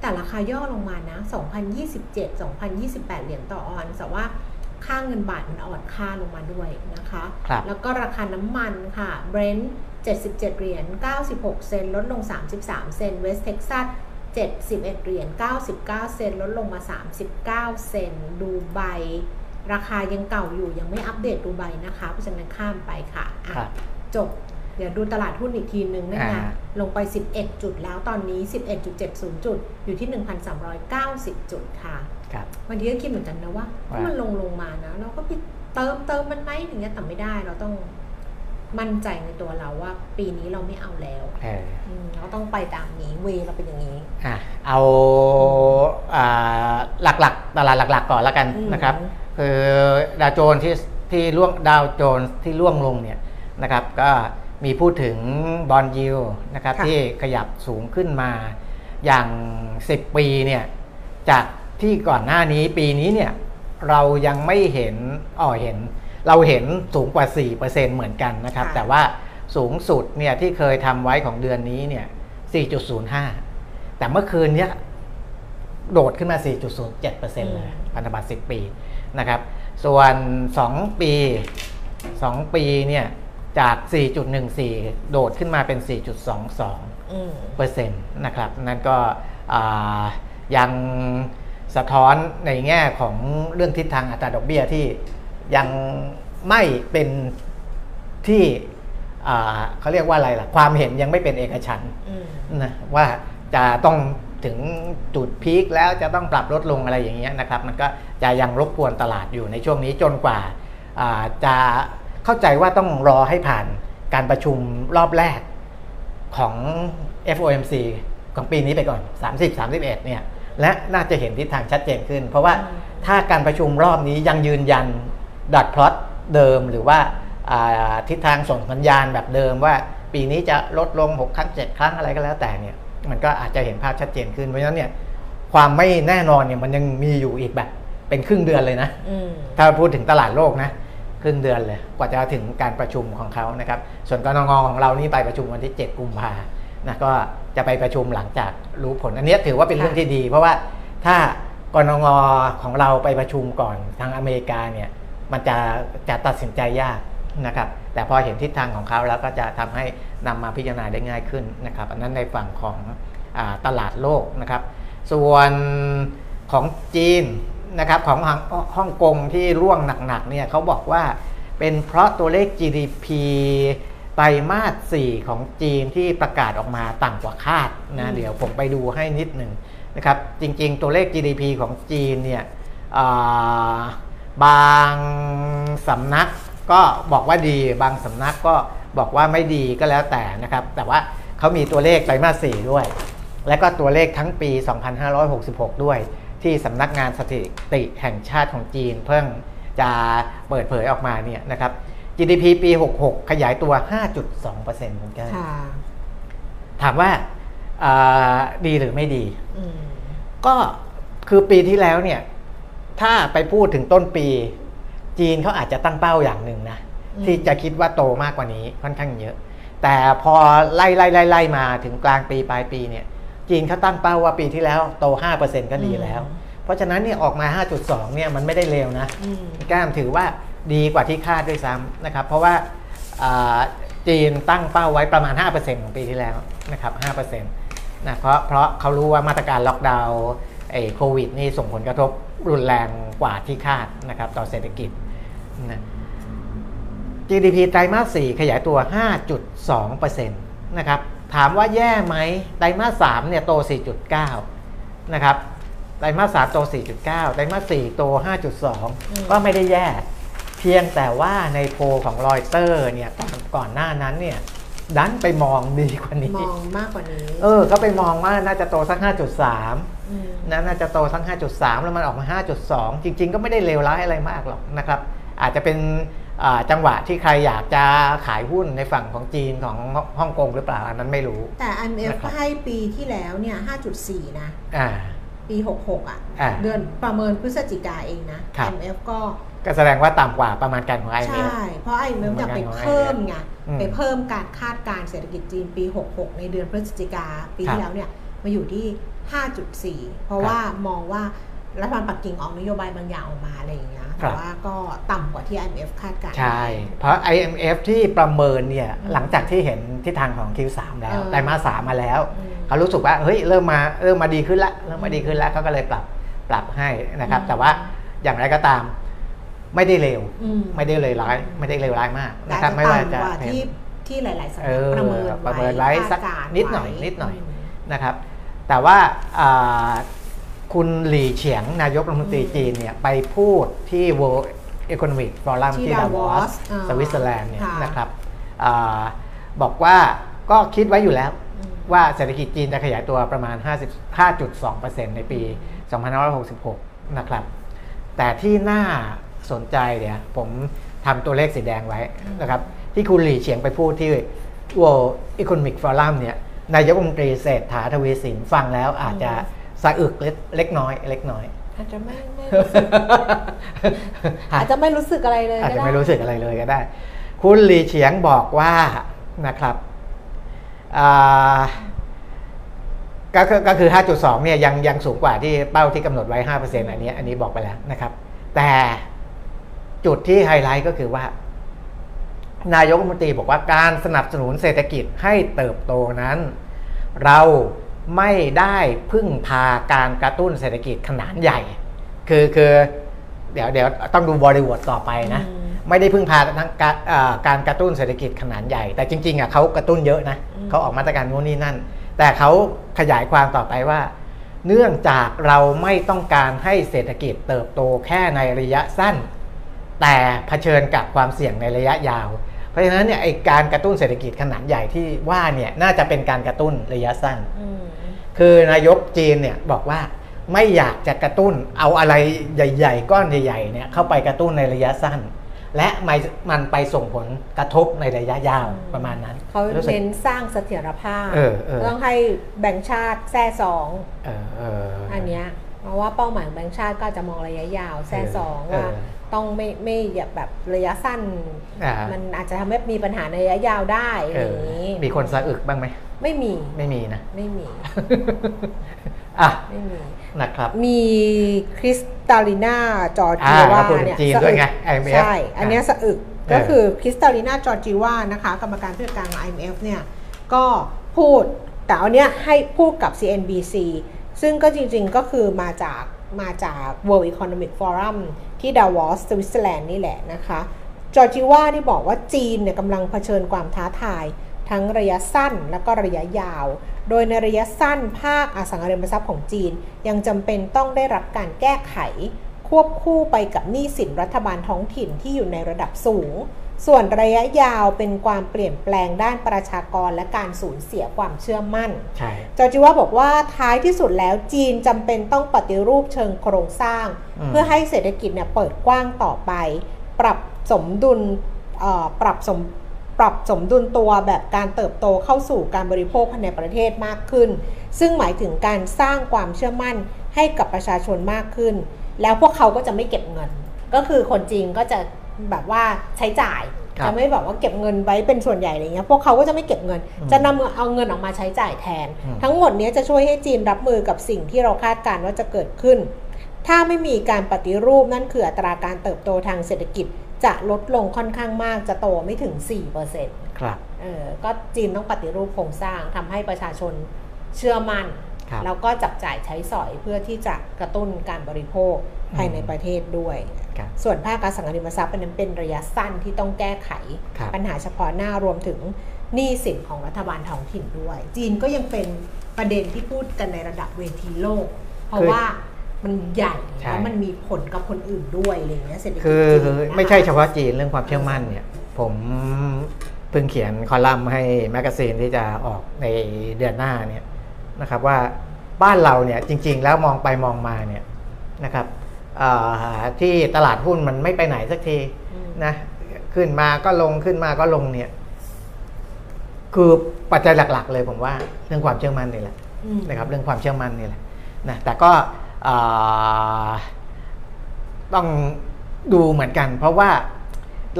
แต่ราคาย่อลงมานะ สองพันยี่สิบเจ็ด สองพันยี่สิบแปด เหรียญต่อออนซ์แต่ว่าค่าเงินบาทมันอ่อนค่าลงมาด้วยนะคะแล้วก็ราคาน้ำมันค่ะ Brent เจ็ดสิบเจ็ดเหรียญเก้าสิบหกเซนต์ลดลงสามสิบสามเซนต์ West Texasเจ็ดสิบเอ็ดเหรียญเก้าสิบเก้าเซนต์ลดลงมาสามสิบเก้าเซนต์ดูไบราคายังเก่าอยู่ยังไม่อัปเดตดูไบนะคะเพราะฉะนั้นข้ามไปค่ะจบเดี๋ยวดูตลาดหุ้นอีกทีนึงนะคะลงไปสิบเอ็ดจุดแล้วตอนนี้ สิบเอ็ดจุดเจ็ดศูนย์จุดอยู่ที่ หนึ่งพันสามร้อยเก้าสิบจุดค่ะวันนี้ก็คิดเหมือนกันนะว่าถ้ามันลงลงมานะเราก็ไปเติมเติมมันไหมอย่างเงี้ยแต่ไม่ได้เราต้องมั่นใจในตัวเราว่าปีนี้เราไม่เอาแล้ว เ, เราต้องไปตามนี้เวเราเป็นอย่างนี้อ่ะเอาอ่าหลักๆตลาดหลักๆก่อนละกันนะครับคือดาวโจนส์ที่ที่ร่วงดาวโจนส์ที่ร่วงลงเนี่ยนะครับก็มีพูดถึงบอนด์ยิลด์นะครับที่ขยับสูงขึ้นมาอย่างสิบปีเนี่ยจากที่ก่อนหน้านี้ปีนี้เนี่ยเรายังไม่เห็นอ๋อเห็นเราเห็นสูงกว่า สี่เปอร์เซ็นต์ เหมือนกันนะครับแต่ว่าสูงสุดเนี่ยที่เคยทำไว้ของเดือนนี้เนี่ย สี่จุดศูนย์ห้า แต่เมื่อคืนเนี่ยโดดขึ้นมา สี่จุดศูนย์เจ็ดเปอร์เซ็นต์ เลยพันธบัตรสิบปีนะครับส่วนสองปีเนี่ยจาก สี่จุดหนึ่งสี่ โดดขึ้นมาเป็น สี่จุดสองสองเปอร์เซ็นต์ นะครับนั่นก็ยังสะท้อนในแง่ของเรื่องทิศทางอัตราดอกเบี้ยที่ยังไม่เป็นที่เขาเรียกว่าอะไรล่ะความเห็นยังไม่เป็นเอกฉันท์นะว่าจะต้องถึงจุดพีคแล้วจะต้องปรับลดลงอะไรอย่างเงี้ยนะครับมันก็จะยังรบกวนตลาดอยู่ในช่วงนี้จนกว่าจะเข้าใจว่าต้องรอให้ผ่านการประชุมรอบแรกของ เอฟ โอ เอ็ม ซี ของปีนี้ไปก่อนสามสิบ สามสิบเอ็ดเนี่ยและน่าจะเห็นทิศทางชัดเจนขึ้นเพราะว่าถ้าการประชุมรอบนี้ยังยืนยันดอทพลอตเดิมหรือว่าทิศทางส่งสัญญาณแบบเดิมว่าปีนี้จะลดลงหกครั้งเจ็ดครั้งอะไรก็แล้วแต่เนี่ยมันก็อาจจะเห็นภาพชัดเจนขึ้นเพราะฉะนั้นเนี่ยความไม่แน่นอนเนี่ยมันยังมีอยู่อีกแบบเป็นครึ่งเดือนเลยนะถ้าพูดถึงตลาดโลกนะครึ่งเดือนเลยกว่าจะถึงการประชุมของเขานะครับส่วนกนง.ของเรานี่ไปประชุมวันที่เจ็ดกุมภาพันธ์นะก็จะไปประชุมหลังจากรู้ผลอันนี้ถือว่าเป็นเรื่องที่ดีเพราะว่าถ้ากนง.ของเราไปประชุมก่อนทางอเมริกาเนี่ยมันจะจะตัดสินใจยากนะครับแต่พอเห็นทิศทางของเขาแล้วก็จะทำให้นำมาพิจารณาได้ง่ายขึ้นนะครับอันนั้นในฝั่งของอ่าตลาดโลกนะครับส่วนของจีนนะครับของฮ่องกงที่ร่วงหนักๆเนี่ยเขาบอกว่าเป็นเพราะตัวเลข จี ดี พี ไตรมาสสี่ของจีนที่ประกาศออกมาต่ำกว่าคาดนะเดี๋ยวผมไปดูให้นิดหนึ่งนะครับจริงๆตัวเลข จี ดี พี ของจีนเนี่ยอ่าบางสำนักก็บอกว่าดีบางสำนักก็บอกว่าไม่ดีก็แล้วแต่นะครับแต่ว่าเขามีตัวเลขไตรมาสสี่ด้วยและก็ตัวเลขทั้งปีสองพันห้าร้อยหกสิบหกด้วยที่สำนักงานสถิติแห่งชาติของจีนเพิ่งจะเปิดเผยออกมาเนี่ยนะครับ จี ดี พี ปีหกสิบหกขยายตัว ห้าจุดสองเปอร์เซ็นต์ เหมือนกันถามว่าดีหรือไม่ดีก็คือปีที่แล้วเนี่ยถ้าไปพูดถึงต้นปีจีนเขาอาจจะตั้งเป้าอย่างหนึ่งนะ ที่จะคิดว่าโตมากกว่านี้ค่อนข้างเยอะแต่พอไล่ไล่ไล่ไล่มาถึงกลางปีปลายปีเนี่ยจีนเขาตั้งเป้าว่าปีที่แล้วโต ห้าเปอร์เซ็นต์ ก็ดีแล้วเพราะฉะนั้นเนี่ยออกมา ห้าจุดสอง เนี่ยมันไม่ได้เลวนะก้ามถือว่าดีกว่าที่คาดด้วยซ้ำนะครับเพราะว่าจีนตั้งเป้าไว้ประมาณ ห้าเปอร์เซ็นต์ ของปีที่แล้วนะครับ ห้าเปอร์เซ็นต์ นะเพราะเพราะเขารู้ว่ามาตรการล็อกดาวน์ไอ้โควิดนี่ส่งผลกระทบรุนแรงกว่าที่คาดนะครับต่อเศรษฐกิจนะ จี ดี พี ไตรมาส สี่ ขยายตัว ห้าจุดสองเปอร์เซ็นต์ นะครับถามว่าแย่ไหมไตรมาส สาม เนี่ยโต สี่จุดเก้า นะครับไตรมาส สาม โต สี่จุดเก้า ไตรมาส สี่ โต ห้าจุดสอง ก็ไม่ได้แย่เพียงแต่ว่าในโพลของรอยเตอร์เนี่ยก่อนหน้านั้นเนี่ยดันไปมองดีกว่านี้มองมากกว่านี้เออเขาไปมองว่าน่าจะโตสัก ห้าจุดสาม นะน่าจะโตสัก ห้าจุดสาม แล้วมันออกมา ห้าจุดสอง จริงๆก็ไม่ได้เลวร้ายอะไรมากหรอกนะครับอาจจะเป็นจังหวะที่ใครอยากจะขายหุ้นในฝั่งของจีนของฮ่องกงหรือเปล่าอันนั้นไม่รู้แต่ ไอ เอ็ม เอฟ ก็ให้ปีที่แล้วเนี่ย ห้าจุดสี่ นะปีหกหกอ่ะเดือนประเมินพฤศจิกาเองนะ ไอ เอ็ม เอฟ ก็ก็แสดงว่าต่ำกว่าประมาณการของ ไอ เอ็ม เอฟ ใช่เพราะ ไอ เอ็ม เอฟ จะไปเพิ่มไงไปเพิ่มการคาดการเศรษฐกิจจีนปีหกหกในเดือนพฤศจิกาปีที่แล้วเนี่ยมาอยู่ที่ ห้าจุดสี่ เพราะว่ามองว่ารัฐบาลปักกิ่งออกนโยบายบางอย่างออกมาอะไรอย่างเงี้ยแต่ว่าก็ต่ำกว่าที่ ไอ เอ็ม เอฟ คาดการณ์ใช่เพราะ ไอ เอ็ม เอฟ ที่ประเมินเนี่ยหลังจากที่เห็นทิศทางของ คิว สาม แล้วไตรมาส สาม มาแล้วเขารู้สึกว่าเฮ้ยเริ่มมาเริ่มมาดีขึ้นละเริ่มมาดีขึ้นละเขาก็เลยปรับปรับให้นะครับแต่ว่าอย่างไรก็ตามไม่ได้เร็วไม่ได้เลยร้ายไม่ได้เร็วร้ายมากนะครับไม่ว่าจะที่ที่หลายๆสำนักประเมินประเมินไว้สักนิดหน่อยนิดหน่อยนะครับแต่ว่าคุณหลี่เฉียงนายกรัฐมนตรีจีนเนี่ยไปพูดที่ World Economic Forum ที่ Davos สวิตเซอร์แลนด์เนี่ยนะครับบอกว่าก็คิดไว้อยู่แล้วว่าเศรษฐกิจจีนจะขยายตัวประมาณ ห้าจุดสองเปอร์เซ็นต์ ในปี สองพันห้าร้อยหกสิบหก นะครับแต่ที่น่าสนใจเนี่ยผมทำตัวเลขสีแดงไว้นะครับที่คุณหลี่เฉียงไปพูดที่ World Economic Forum เนี่ยนายกรัฐมนตรีเศรษฐาทวีสินฟังแล้วอาจจะสะอึกเล็กน้อยเล็กน้อยอาจจะไม่ไม่รู้สึกอาจจะไม่รู้สึกอะไรเลยอาจจะไม่รู้สึกอะไรเลยก็ได้คุณหลี่เฉียงบอกว่านะครับก็คือก็คือ ห้าจุดสอง เนี่ยยังยังสูงกว่าที่เป้าที่กำหนดไว้ ห้าเปอร์เซ็นต์ อันนี้อันนี้บอกไปแล้วนะครับแต่จุดที่ไฮไลท์ก็คือว่านายกรัฐมนตรีบอกว่าการสนับสนุนเศรษฐกิจให้เติบโตนั้นเราไม่ได้พึ่งพาการกระตุ้นเศรษฐกิจขนาดใหญ่คือคือเดี๋ยวเดี๋ยวต้องดูบริบทต่อไปนะไม่ได้พึ่งพาการกระตุ้นเศรษฐกิจขนาดใหญ่แต่จริงๆอ่ะเขากระตุ้นเยอะนะเขาออกมาตรการโน่นนี่นั่นแต่เขาขยายความต่อไปว่าเนื่องจากเราไม่ต้องการให้เศรษฐกิจเติบโตแค่ในระยะสั้นแต่เผชิญกับความเสี่ยงในระยะยาวเพราะฉะนั้นเนี่ยไอ้การกระตุ้นเศรษฐกิจขนาดใหญ่ที่ว่าเนี่ยน่าจะเป็นการกระตุ้นระยะสั้นคือนายกจีนเนี่ยบอกว่าไม่อยากจะกระตุ้นเอาอะไรใหญ่ๆก้อนใหญ่ๆเนี่ยเข้าไปกระตุ้นในระยะสั้นและมันไปส่งผลกระทบในระยะยาวประมาณนั้นเขาเน้นสร้างเสถียรภาพต้องให้แบงก์ชาติแซ่สองอันเนี้ยเพราะว่าเป้าหมายแบงก์ชาติก็จะมองระยะยาวแซ่สองว่าต้องไม่ไม่แบบระยะสั้นมันอาจจะทำให้มีปัญหาในระยะยาวได้อย่างนี้มีคนสะอึกบ้างไหมไม่มีไม่มีนะไม่มีอ่ะไม่มีนะครับมีคริสตาลิน่าจอร์จิวาเนี่ยสะอึกใช่อันนี้สะอึกก็คือคริสตาลิน่าจอร์จิวานะคะกรรมการผู้จัดการของ ไอ เอ็ม เอฟ เนี่ยก็พูดแต่อันเนี้ยให้พูดกับ ซี เอ็น บี ซี ซึ่งก็จริงๆก็คือมาจากมาจาก World Economic Forum ที่ Davos สวิตเซอร์แลนด์นี่แหละนะคะจอร์จิวาได้บอกว่าจีนเนี่ยกำลังเผชิญความท้าทายทั้งระยะสั้นและก็ระยะยาวโดยในระยะสั้นภาคอสังหาริมทรัพย์ของจีนยังจำเป็นต้องได้รับการแก้ไขควบคู่ไปกับหนี้สินรัฐบาลท้องถิ่นที่อยู่ในระดับสูงส่วนระยะยาวเป็นความเปลี่ยนแปลงด้านประชากรและการสูญเสียความเชื่อมั่นจอร์จิว่าบอกว่าท้ายที่สุดแล้วจีนจำเป็นต้องปฏิรูปเชิงโครงสร้างเพื่อให้เศรษฐกิจเนี่ยเปิดกว้างต่อไปปรับสมดุลปรับสมปรับสมดุลตัวแบบการเติบโตเข้าสู่การบริโภคภายในประเทศมากขึ้นซึ่งหมายถึงการสร้างความเชื่อมั่นให้กับประชาชนมากขึ้นแล้วพวกเขาก็จะไม่เก็บเงินก็คือคนจีนก็จะแบบว่าใช้จ่าย จะไม่แบบว่าเก็บเงินไว้เป็นส่วนใหญ่อะไรเงี้ยพวกเขาก็จะไม่เก็บเงินจะนำเอาเงินออกมาใช้จ่ายแทนทั้งหมดนี้จะช่วยให้จีนรับมือกับสิ่งที่เราคาดการณ์ว่าจะเกิดขึ้นถ้าไม่มีการปฏิรูปนั่นคืออัตราการเติบโตทางเศรษฐกิจจะลดลงค่อนข้างมากจะโตไม่ถึง สี่เปอร์เซ็นต์ ครับเออก็จีนต้องปฏิรูปโครงสร้างทำให้ประชาชนเชื่อมั่นแล้วก็จับจ่ายใช้สอยเพื่อที่จะกระตุ้นการบริโภคภายในประเทศด้วยส่วนภาคอสังหาริมทรัพย์เป็นเป็นระยะสั้นที่ต้องแก้ไขปัญหาเฉพาะหน้ารวมถึงหนี้สินของรัฐบาลท้องถิ่นด้วยจีนก็ยังเป็นประเด็นที่พูดกันในระดับเวทีโลกเพราะว่ามันใหญ่แล้วมันมีผลกับคนอื่นด้วยอะไรอย่างเงี้ยเศรษฐกิจคือไม่ใช่เฉพาะจีนเรื่องความเชื่อมั่นเนี่ยผมเพิ่งเขียนคอลัมน์ให้แมกกาซีนที่จะออกในเดือนหน้าเนี่ยนะครับว่าบ้านเราเนี่ยจริงๆแล้วมองไปมองมาเนี่ยนะครับที่ตลาดหุ้นมันไม่ไปไหนสักทีนะขึ้นมาก็ลงขึ้นมาก็ลงเนี่ยคือปัจจัยหลักๆเลยผมว่าเรื่องความเชื่อมั่นนี่แหละนะครับเรื่องความเชื่อมั่นนี่แหละนะแต่ก็ต้องดูเหมือนกันเพราะว่า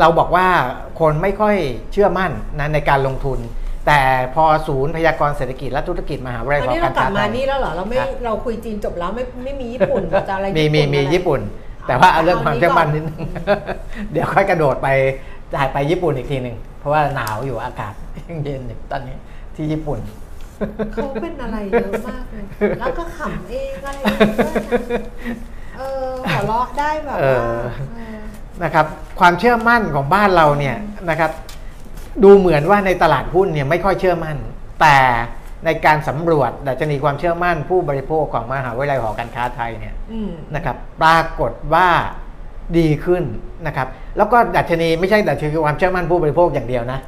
เราบอกว่าคนไม่ค่อยเชื่อมั่นนะในการลงทุนแต่พอศูนย์พยากรเศรษฐกิจและธุรกิจมหาวิทยาลัยของการค้าไทยเรากลับมานี่แล้วเหรอเราไม่เราคุยจีนจบแล้วไม่ไม่มีญี่ปุ่นจะอะไรมีมีมีญี่ปุ่นแต่ว่าเอาเรื่องความเชื่อมั่นนิดนึงเดี๋ยวค่อยกระโดดไปจ่ายไปญี่ปุ่นอีกทีนึงเพราะว่าหนาวอยู่อากาศเย็นๆตอนนี้ที่ญี่ปุ่นเขาเป็นอะไรเยอะมากเลยแล้วก็ขำเองอะไรเออหัวเราะได้แบบนะครับความเชื่อมั่นของบ้านเราเนี่ยนะครับดูเหมือนว่าในตลาดหุ้นเนี่ยไม่ค่อยเชื่อมั่นแต่ในการสำรวจดัชนีความเชื่อมั่นผู้บริโภคของมหาวิทยาลัยหอการค้าไทยเนี่ยนะครับปรากฏว่าดีขึ้นนะครับแล้วก็ดัชนีไม่ใช่ดัชนีความเชื่อมั่นผู้บริโภคอย่างเดียวนะ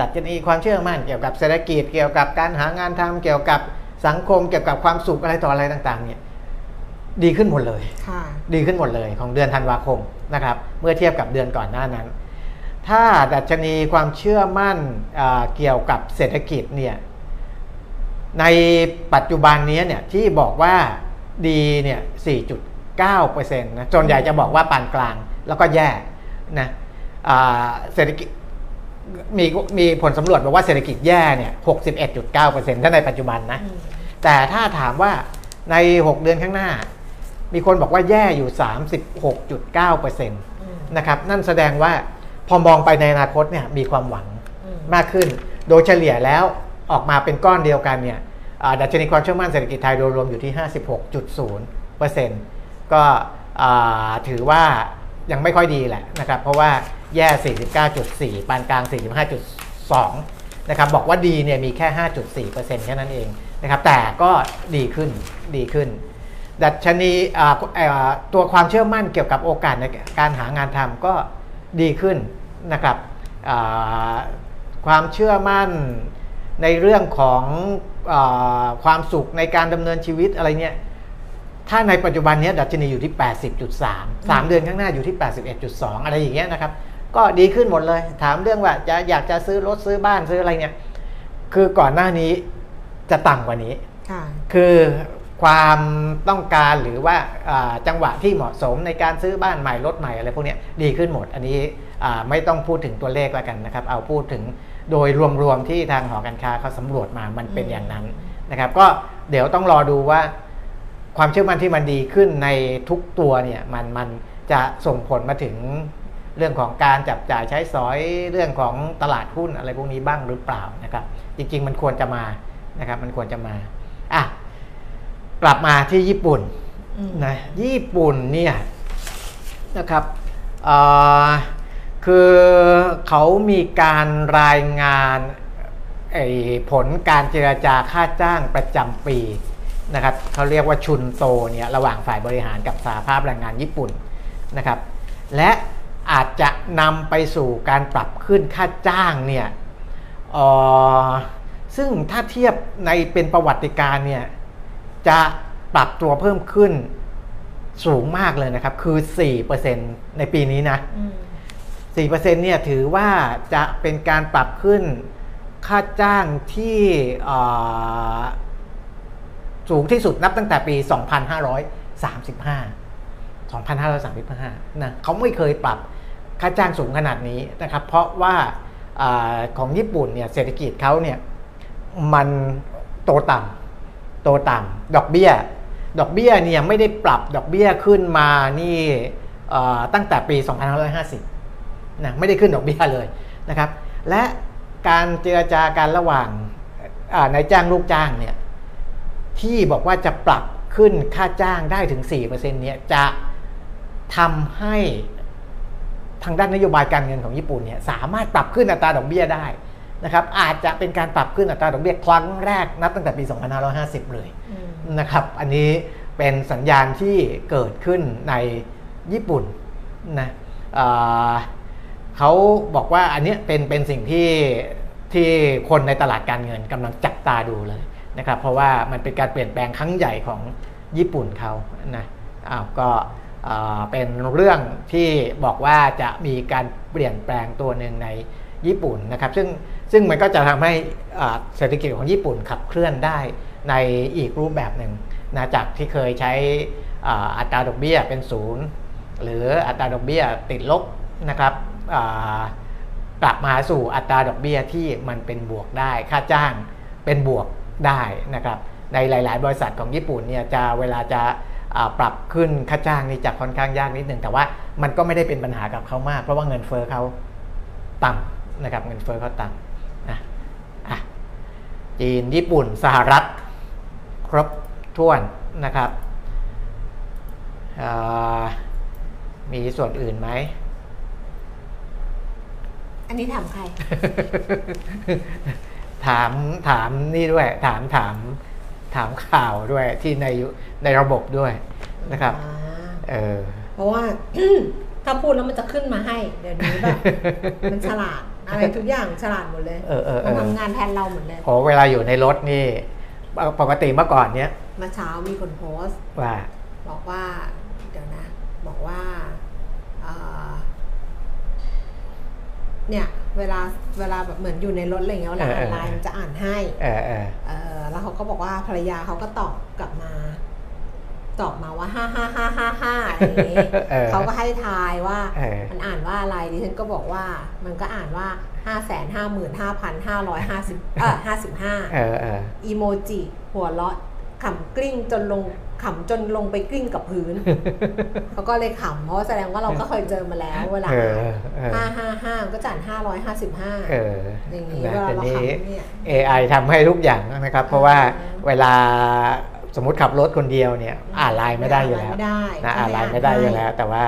ดัชนีความเชื่อมั่นเกี่ยวกับเศรษฐกิจเกี่ยวกับการหางานทำเกี่ยวกับสังคมเกี่ยวกับความสุขอะไรต่ออะไรต่างๆเนี่ยดีขึ้นหมดเลยดีขึ้นหมดเลยของเดือนธันวาคมนะครับเมื่อเทียบกับเดือนก่อนหน้านั้นถ้าดัชนีความเชื่อมั่นเกี่ยวกับเศรษฐกิจเนี่ยในปัจจุบันนี้เนี่ยที่บอกว่าดีเนี่ย สี่จุดเก้าเปอร์เซ็นต์ นะส่วนใหญ่จะบอกว่าปานกลางแล้วก็แย่นะเศรษฐกิจมีมีผลสำรวจบอกว่าเศรษฐกิจแย่เนี่ย หกสิบเอ็ดจุดเก้าเปอร์เซ็นต์ ถ้าในปัจจุบันนะแต่ถ้าถามว่าในหกเดือนข้างหน้ามีคนบอกว่าแย่อยู่ สามสิบหกจุดเก้าเปอร์เซ็นต์ นะครับนั่นแสดงว่าพอมองไปในอนาคตเนี่ยมีความหวังมากขึ้นโดยเฉลี่ยแล้วออกมาเป็นก้อนเดียวกันเนี่ยดัชนีความเชื่อมั่นเศรษฐกิจไทยโดยรวมอยู่ที่ ห้าสิบหกจุดศูนย์เปอร์เซ็นต์ ก็ถือว่ายังไม่ค่อยดีแหละนะครับเพราะว่าแย่ สี่สิบเก้าจุดสี่ ปานกลาง สี่สิบห้าจุดสอง นะครับบอกว่าดีเนี่ยมีแค่ ห้าจุดสี่เปอร์เซ็นต์ แค่นั้นเองนะครับแต่ก็ดีขึ้นดีขึ้นดัชนีตัวความเชื่อมั่นเกี่ยวกับโอกาสในการหางานทำก็ดีขึ้นนะครับความเชื่อมั่นในเรื่องของความสุขในการดำเนินชีวิตอะไรเนี่ยถ้าในปัจจุบันนี้ดัชนีอยู่ที่ แปดสิบจุดสาม สามเดือนข้างหน้าอยู่ที่ แปดสิบเอ็ดจุดสอง อะไรอย่างเงี้ยนะครับก็ดีขึ้นหมดเลยถามเรื่องว่าจะอยากจะซื้อรถซื้อบ้านซื้ออะไรเนี่ยคือก่อนหน้านี้จะต่ำกว่านี้คือความต้องการหรือว่าจังหวะที่เหมาะสมในการซื้อบ้านใหม่รถใหม่อะไรพวกนี้ดีขึ้นหมดอันนี้ไม่ต้องพูดถึงตัวเลขแล้วกันนะครับเอาพูดถึงโดยรวมๆที่ทางหอการค้าเขาสำรวจมามันเป็นอย่างนั้นนะครับก็เดี๋ยวต้องรอดูว่าความเชื่อมั่นที่มันดีขึ้นในทุกตัวเนี่ยมันมันจะส่งผลมาถึงเรื่องของการจับจ่ายใช้สอยเรื่องของตลาดหุ้นอะไรพวกนี้บ้างหรือเปล่านะครับจริงๆมันควรจะมานะครับมันควรจะมาอ่ะกลับมาที่ญี่ปุ่นนะญี่ปุ่นเนี่ยนะครับคือเขามีการรายงานผลการเจรจาค่าจ้างประจำปีนะครับเขาเรียกว่าชุนโตเนี่ยระหว่างฝ่ายบริหารกับสหภาพแรงงานญี่ปุ่นนะครับและอาจจะนำไปสู่การปรับขึ้นค่าจ้างเนี่ยซึ่งถ้าเทียบในเป็นประวัติการเนี่ยจะปรับตัวเพิ่มขึ้นสูงมากเลยนะครับคือ สี่เปอร์เซ็นต์ ในปีนี้นะ สี่เปอร์เซ็นต์ เนี่ยถือว่าจะเป็นการปรับขึ้นค่าจ้างที่สูงที่สุดนับตั้งแต่ปี สองพันห้าร้อยสามสิบห้า สองพันห้าร้อยสามสิบห้า นะเขาไม่เคยปรับ ค่าจ้างสูงขนาดนี้นะครับเพราะว่าของญี่ปุ่นเนี่ยเศรษฐกิจเขาเนี่ยมันโตต่ำโตต่ำดอกเบี้ยดอกเบี้ยเนี่ยไม่ได้ปรับดอกเบี้ยขึ้นมานี่ตั้งแต่ปีสองพันห้าร้อยห้าสิบนะไม่ได้ขึ้นดอกเบี้ยเลยนะครับและการเจรจาการระหว่างนายจ้างลูกจ้างเนี่ยที่บอกว่าจะปรับขึ้นค่าจ้างได้ถึง สี่เปอร์เซ็นต์ เนี่ยจะทำให้ทางด้านนโยบายการเงินของญี่ปุ่นเนี่ยสามารถปรับขึ้นอัตราดอกเบี้ยได้นะครับอาจจะเป็นการปรับขึ้นอัตราดอกเบี้ยครั้งแรกนับตั้งแต่ปีสองพันห้าร้อยห้าสิบเลยนะครับอันนี้เป็นสัญญาณที่เกิดขึ้นในญี่ปุ่นนะ เอ่อ เขาบอกว่าอันนี้เป็นเป็นสิ่งที่ที่คนในตลาดการเงินกำลังจับตาดูเลยนะครับเพราะว่ามันเป็นการเปลี่ยนแปลงครั้งใหญ่ของญี่ปุ่นเขานะอ้าวก็เป็นเรื่องที่บอกว่าจะมีการเปลี่ยนแปลงตัวหนึ่งในญี่ปุ่นนะครับซึ่งซึ่งมันก็จะทำให้เศรษฐกิจของญี่ปุ่นขับเคลื่อนได้ในอีกรูปแบบหนึ่งนะจากที่เคยใช้อัตราดอกเบี้ยเป็นศูนย์หรืออัตราดอกเบี้ยติดลบนะครับกลับมาสู่อัตราดอกเบี้ยที่มันเป็นบวกได้ค่าจ้างเป็นบวกได้นะครับในหลายๆบริษัทของญี่ปุ่นเนี่ยจะเวลาจะปรับขึ้นค่าจ้างนี่จะค่อนข้างยากนิดนึงแต่ว่ามันก็ไม่ได้เป็นปัญหากับเขามากเพราะว่าเงินเฟ้อเขาต่ำนะครับเงินเฟ้อเขาต่ำนะอ่ะจีนญี่ปุ่นสหรัฐครบถ้วนนะครับมีส่วนอื่นไหมอันนี้ถามใคร ถามถามนี่ด้วยถามถามถามข่าวด้วยที่ในในระบบด้วยนะครับเออเพราะว่า ถ้าพูดแล้วมันจะขึ้นมาให้เดี๋ยวนี้แบบ มันฉลาดอะไรทุกอย่างฉลาดหมดเลยเออเออมันทำงานแทนเราหมดเลยโอ้เวลาอยู่ในรถนี่ปกติเมื่อก่อนเนี้ยเมื่อเช้ามีคนโพสต์ว่าบอกว่าเดี๋ยวนะบอกว่าเนี่ยเวลาเวลาแบบเหมือนอยู่ในรถอะไรเงี้ยเวลาอ่านไลน์มันจะอ่านให้เออเออเออแล้วเขาก็บอกว่าภรรยาเขาก็ตอบกลับมาตอบมาว่าห้าห้าห้าห้าห้าอย่างนี้เขาก็ให้ทายว่ามันอ่านว่าอะไรดิฉันก็บอกว่ามันก็อ่านว่าห้าแสนห้าหมื่นห้าพันห้าร้อยห้าสิบเออห้าสิบห้าอีโมจิหัวเราะขำกลิ้งจนลงขำจนลงไปกลิ้งกับพื้น เขาก็เลยขำเพราะแสดงว่าเราก็เคยเจอมาแล้วเวลาห้าร้อยห้าสิบห้าก็จ่ายห้าร้อยห้าสิบห้าเอออย่างนี้เวลาเราขำเนี่ย เอ ไอ ทำให้ทุกอย่างนะครับเพราะว่าเวลาสมมุติขับรถคนเดียวเนี่ยอ่านไลน์ไม่ได้อยู่แล้วนะอ่านไลน์ไม่ได้อยู่แล้วแต่ว่า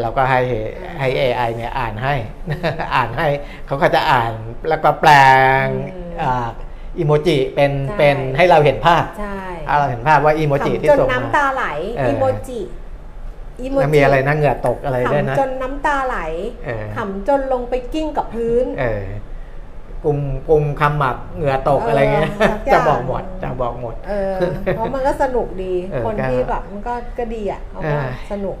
เราก็ให้ให้ เอ ไอ เนี่ยอ่านให้อ่านให้เขาก็จะอ่านแล้วก็แปลงอีโมจิเป็นเป็นให้เราเห็นภาพใช่เราเห็นภาพว่าอีโมจิที่ส่งมาจนน้ำตาไหลอีโมจิอีโมจิมีอะไรนะเหงื่อตกอะไรด้วยนะจนน้ำตาไหลขำจนลงไปกิ้งกับพื้นกลุ่มกลุ่มคำหมักเหงื่อตกอะไรเงี้ยจะบอกหมดจะบอกหมดเพราะมันก็สนุกดีคนที่แบบมันก็ก็ดีอ่ะเขาก็สนุก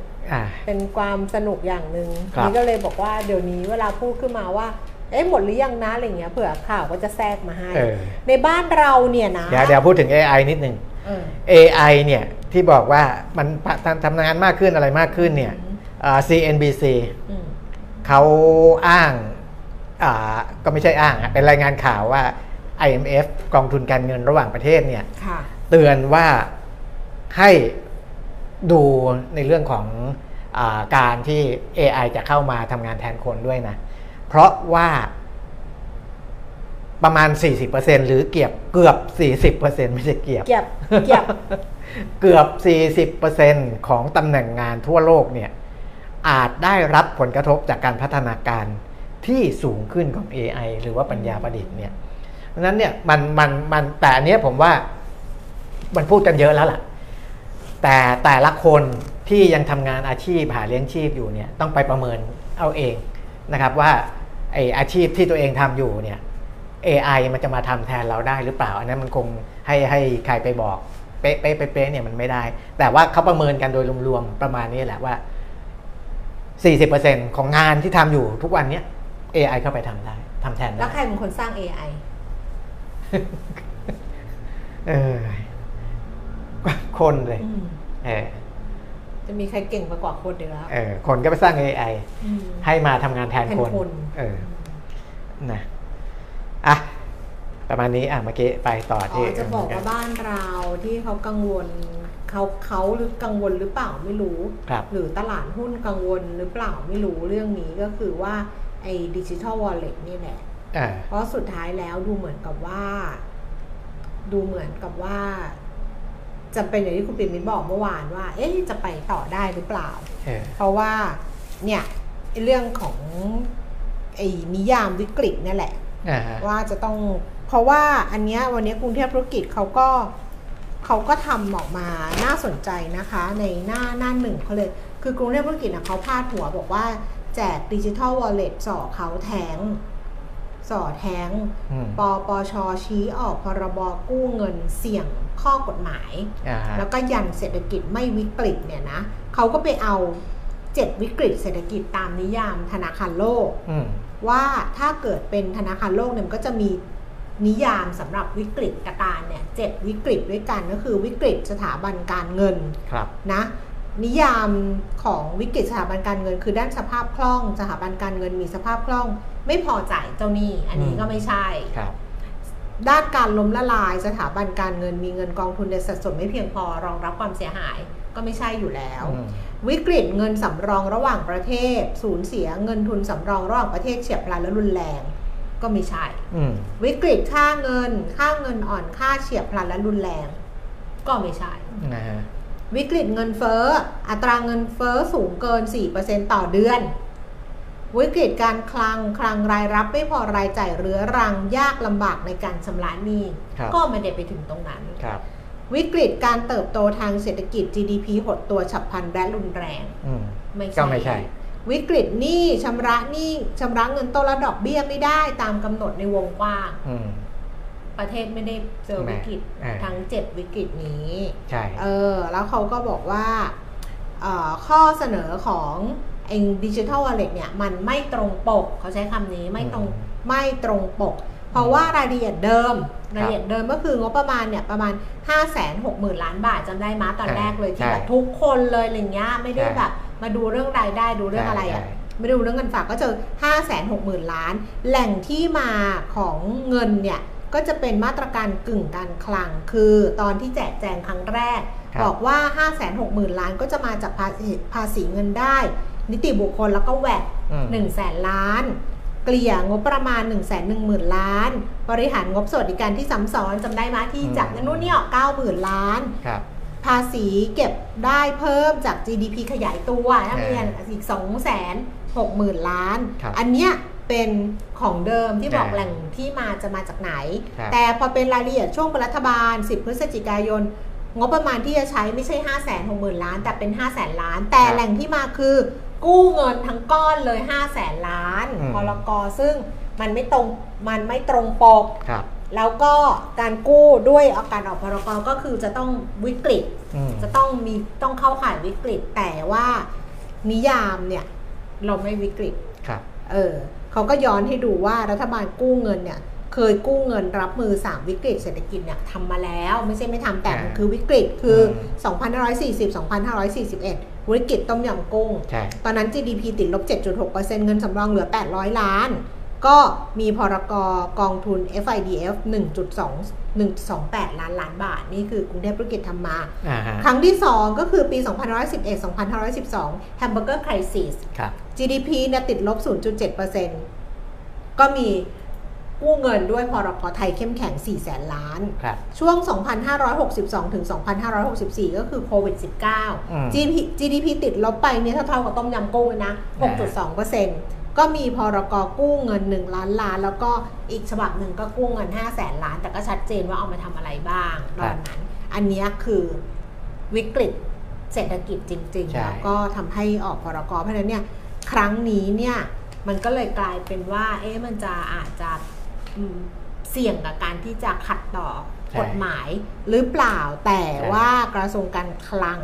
เป็นความสนุกอย่างนึงนี่ก็เลยบอกว่าเดี๋ยวนี้เวลาพูดขึ้นมาว่าเอ๊ะหมดหรือยังนะอะไรเงี้ยเผื่อข่าวก็จะแทรกมาให้ในบ้านเราเนี่ยนะเดี๋ยวเดี๋ยวพูดถึง เอ ไอ นิดนึง เอ ไอ เนี่ยที่บอกว่ามันทำงานมากขึ้นอะไรมากขึ้นเนี่ย ซี เอ็น บี ซี เขาอ้างก็ไม่ใช่อ้างเป็นรายงานข่าวว่า ไอ เอ็ม เอฟ กองทุนการเงินระหว่างประเทศเนี่ยเตือนว่าให้ดูในเรื่องของการที่ เอ ไอ จะเข้ามาทำงานแทนคนด้วยนะเพราะว่าประมาณ สี่สิบเปอร์เซ็นต์ หรือเกือบเกือบ สี่สิบเปอร์เซ็นต์ ไม่ใช่เกือบเกือบเกือบเกือบ สี่สิบเปอร์เซ็นต์ ของตำแหน่งงานทั่วโลกเนี่ยอาจได้รับผลกระทบจากการพัฒนาการที่สูงขึ้นของ เอ ไอ หรือว่าปัญญาประดิษฐ์เนี่ยเพราะฉะนั้นเนี่ยมันมันมันแต่อันเนี้ยผมว่ามันพูดกันเยอะแล้วล่ะแต่แต่ละคนที่ยังทำงานอาชีพหาเลี้ยงชีพอยู่เนี่ยต้องไปประเมินเอาเองนะครับว่าไอ้อาชีพที่ตัวเองทำอยู่เนี่ย เอ ไอ มันจะมาทำแทนเราได้หรือเปล่าอันนั้นมันคงให้ให้ใครไปบอกเป๊ะเป๊ะเป๊ะเนี่ยมันไม่ได้แต่ว่าเขาประเมินกันโดยรวมๆประมาณนี้แหละว่า สี่สิบเปอร์เซ็นต์ ของงานที่ทำอยู่ทุกวันเนี้ย เอ ไอ เข้าไปทำได้ทำแทนได้แล้วใครเป็นคนสร้าง เอ ไอ เออคนเลยเออ จะมีใครเก่งมากกว่าคนเดี๋ยวแล้วเออคนก็ไปสร้าง เอ ไอ ให้มาทำงานแทนคนเออนะอ่ะประมาณนี้อ่ะเมื่อกี้ไปต่อที่จะบอกว่าบ้านเราที่เขากังวลเขาเขาหรือกังวลหรือเปล่าไม่รู้หรือตลาดหุ้นกังวลหรือเปล่าไม่รู้เรื่องนี้ก็คือว่าไอ้ Digital Wallet นี่แหละเพราะสุดท้ายแล้วดูเหมือนกับว่าดูเหมือนกับว่าจะเป็นอย่างที่คุณปิ่นมิตรบอกเมื่อวานว่าเอ๊ะจะไปต่อได้หรือเปล่า เ, เพราะว่าเนี่ยเรื่องของไอ้นิยามวิกฤตนั่นแหละว่าจะต้องเพราะว่าอันเนี้ยวันนี้กรุงเทพธุรกิจเขาก็เขาก็ทำออกมาน่าสนใจนะคะในหน้าหน้าหนึ่งเขาเลยคือกรุงเทพธุรกิจนะเขาพาดหัวบอกว่าแจก Digital Wallet ส่อเขาแทงส่อแทงปปช.ชี้ออกพรบ.กู้เงินเสี่ยงข้อกฎหมายแล้วก็ยันเศรษฐกิจไม่วิกฤตเนี่ยนะเขาก็ไปเอาเจ็ดวิกฤตเศรษฐกิจตามนิยามธนาคารโลกว่าถ้าเกิดเป็นธนาคารโลกเนี่ยมันก็จะมีนิยามสำหรับวิกฤตการเนี่ยเจ็ดวิกฤตด้วยกันก็คือวิกฤตสถาบันการเงินนะนิยามของวิกฤตสถาบันการเงินคือด้านสภาพคล่องสถาบันการเงินมีสภาพคล่องไม่พอจ่ายเจ้าหนี้อันนี้ก็ไม่ใช่ด้านการล้มละลายสถาบันการเงินมีเงินกองทุนในสัดส่วนไม่เพียงพอรองรับความเสียหายก็ไม่ใช่อยู่แล้ววิกฤตเงินสำรองระหว่างประเทศสูญเสียเงินทุนสำรองระหว่างประเทศเฉียบพลันและรุนแรงก็ไม่ใช่วิกฤตค่าเงินค่าเงินอ่อนค่าเฉียบพลันและรุนแรงก็ไม่ใช่นะฮะวิกฤตเงินเฟ้ออัตราเงินเฟ้อสูงเกิน สี่เปอร์เซ็นต์ ต่อเดือนวิกฤตการคลังคลังรายรับไม่พอรายจ่ายเรื้อรังยากลำบากในการชำระหนี้ก็ไม่ได้ไปถึงตรงนั้นวิกฤตการเติบโตทางเศรษฐกิจ จี ดี พี หดตัวฉับพลันและรุนแรงก็ไม่ใช่วิกฤตหนี้ชำระหนี้ชำระเงินต้นและดอกเบี้ยไม่ได้ตามกำหนดในวงกว้างประเทศไม่ได้เจอวิกฤตทั้งเจ็ดวิกฤตนี้ใช่เออแล้วเขาก็บอกว่าข้อเสนอของไอ้ Digital Wallet เนี่ยมันไม่ตรงปกเขาใช้คำนี้ไม่ตรงไม่ตรงปกเพราะว่ารายละเอียดเดิมรายละเอียดเดิมก็คืองบประมาณเนี่ยประมาณ ห้าแสนหกหมื่น ล้านบาทจำได้มาตอนแรกเลยที่แบบทุกคนเลยอะไรเงี้ยไม่ได้แบบมาดูเรื่องรายได้ดูเรื่องอะไรอ่ะไม่ดูเรื่องเงินฝากก็เจอ ห้าแสนหกหมื่น ล้านแหล่งที่มาของเงินเนี่ยก็จะเป็นมาตรการกึ่งการคลังคือตอนที่แจกแจงครั้งแรกบอกว่า ห้าแสนหกหมื่น ล้านก็จะมาจากภาษีเงินได้นิติบุคคลแล้วก็แวด หนึ่งแสน ล้านเกลี่ยงบประมาณ หนึ่งแสนหนึ่งหมื่น ล้านบริหารงบสวัสดิการที่ซ้ำซ้อนจำได้ไหมที่จากนู่นนี่ออก เก้าหมื่น ล้านภาษีเก็บได้เพิ่มจาก จี ดี พี ขยายตัวถ้ามีอีก สองแสนหกหมื่น ล้านอันเนี้ยเป็นของเดิมที่บอกแหล่งที่มาจะมาจากไหนแต่พอเป็นรายละเอียดช่วงรัฐบาลสิบพฤศจิกายนงบประมาณที่จะใช้ไม่ใช่ ห้าแสนหกหมื่น ล้านแต่เป็น ห้าแสน ล้านแต่แหล่งที่มาคือกู้เงินทั้งก้อนเลย ห้าแสน ล้านพลก.ซึ่งมันไม่ตรงมันไม่ตรงปกแล้วก็การกู้ด้วยอาการออกพรก.ก็คือจะต้องวิกฤตจะต้องมีต้องเข้าข่ายวิกฤตแต่ว่านิยามเนี่ยเราไม่วิกฤตเออเขาก็ย้อนให้ดูว่ารัฐบาลกู้เงินเนี่ยเคยกู้เงินรับมือสามวิกฤตเศรษฐกิจเนี่ยทำมาแล้วไม่ใช่ไม่ทำแต่มันคือวิกฤตคือ สองพันห้าร้อยสี่สิบ สองพันห้าร้อยสี่สิบเอ็ด วิกฤตต้มยำกุ้งตอนนั้น จี ดี พี ติดลบ เจ็ดจุดหกเปอร์เซ็นต์ เงินสำรองเหลือแปดร้อยล้านก็มีพรก.กองทุน เอฟ ไอ ดี เอฟ หนึ่งจุดสองแปด ล้านล้านบาทนี่คือกรุงเทพธุรกิจทำมาครั้งที่สองก็คือปีสองพันห้าร้อยสิบเอ็ด สองพันห้าร้อยสิบสอง Hamburger Crisis จี ดี พี เนี่ยติดลบ ศูนย์จุดเจ็ดเปอร์เซ็นต์ ก็มีกู้เงินด้วยพรก.ไทยเข้มแข็ง สี่แสน ล้านช่วง สองพันห้าร้อยหกสิบสอง ถึง สองพันห้าร้อยหกสิบสี่ ก็คือโควิด สิบเก้า จี ดี พี ติดลบไปเนี่ยเท่าๆกับต้มยำกุ้งนะ หกจุดสองเปอร์เซ็นต์ก็มีพรก.กู้เงินหนึ่งล้านล้านแล้วก็อีกฉบับหนึ่งก็กู้เงินห้าแสนล้านแต่ก็ชัดเจนว่าเอามาทำอะไรบ้างตอนนั้นอันนี้คือวิกฤตเศรษฐกิจจริงๆแล้วก็ทำให้ออกพรก.เพราะฉะนั้นเนี่ยครั้งนี้เนี่ยมันก็เลยกลายเป็นว่าเอ๊ะมันจะอาจจะเสี่ยงกับการที่จะขัดต่อกฎหมายหรือเปล่าแต่ว่ากระทรวงการคลัง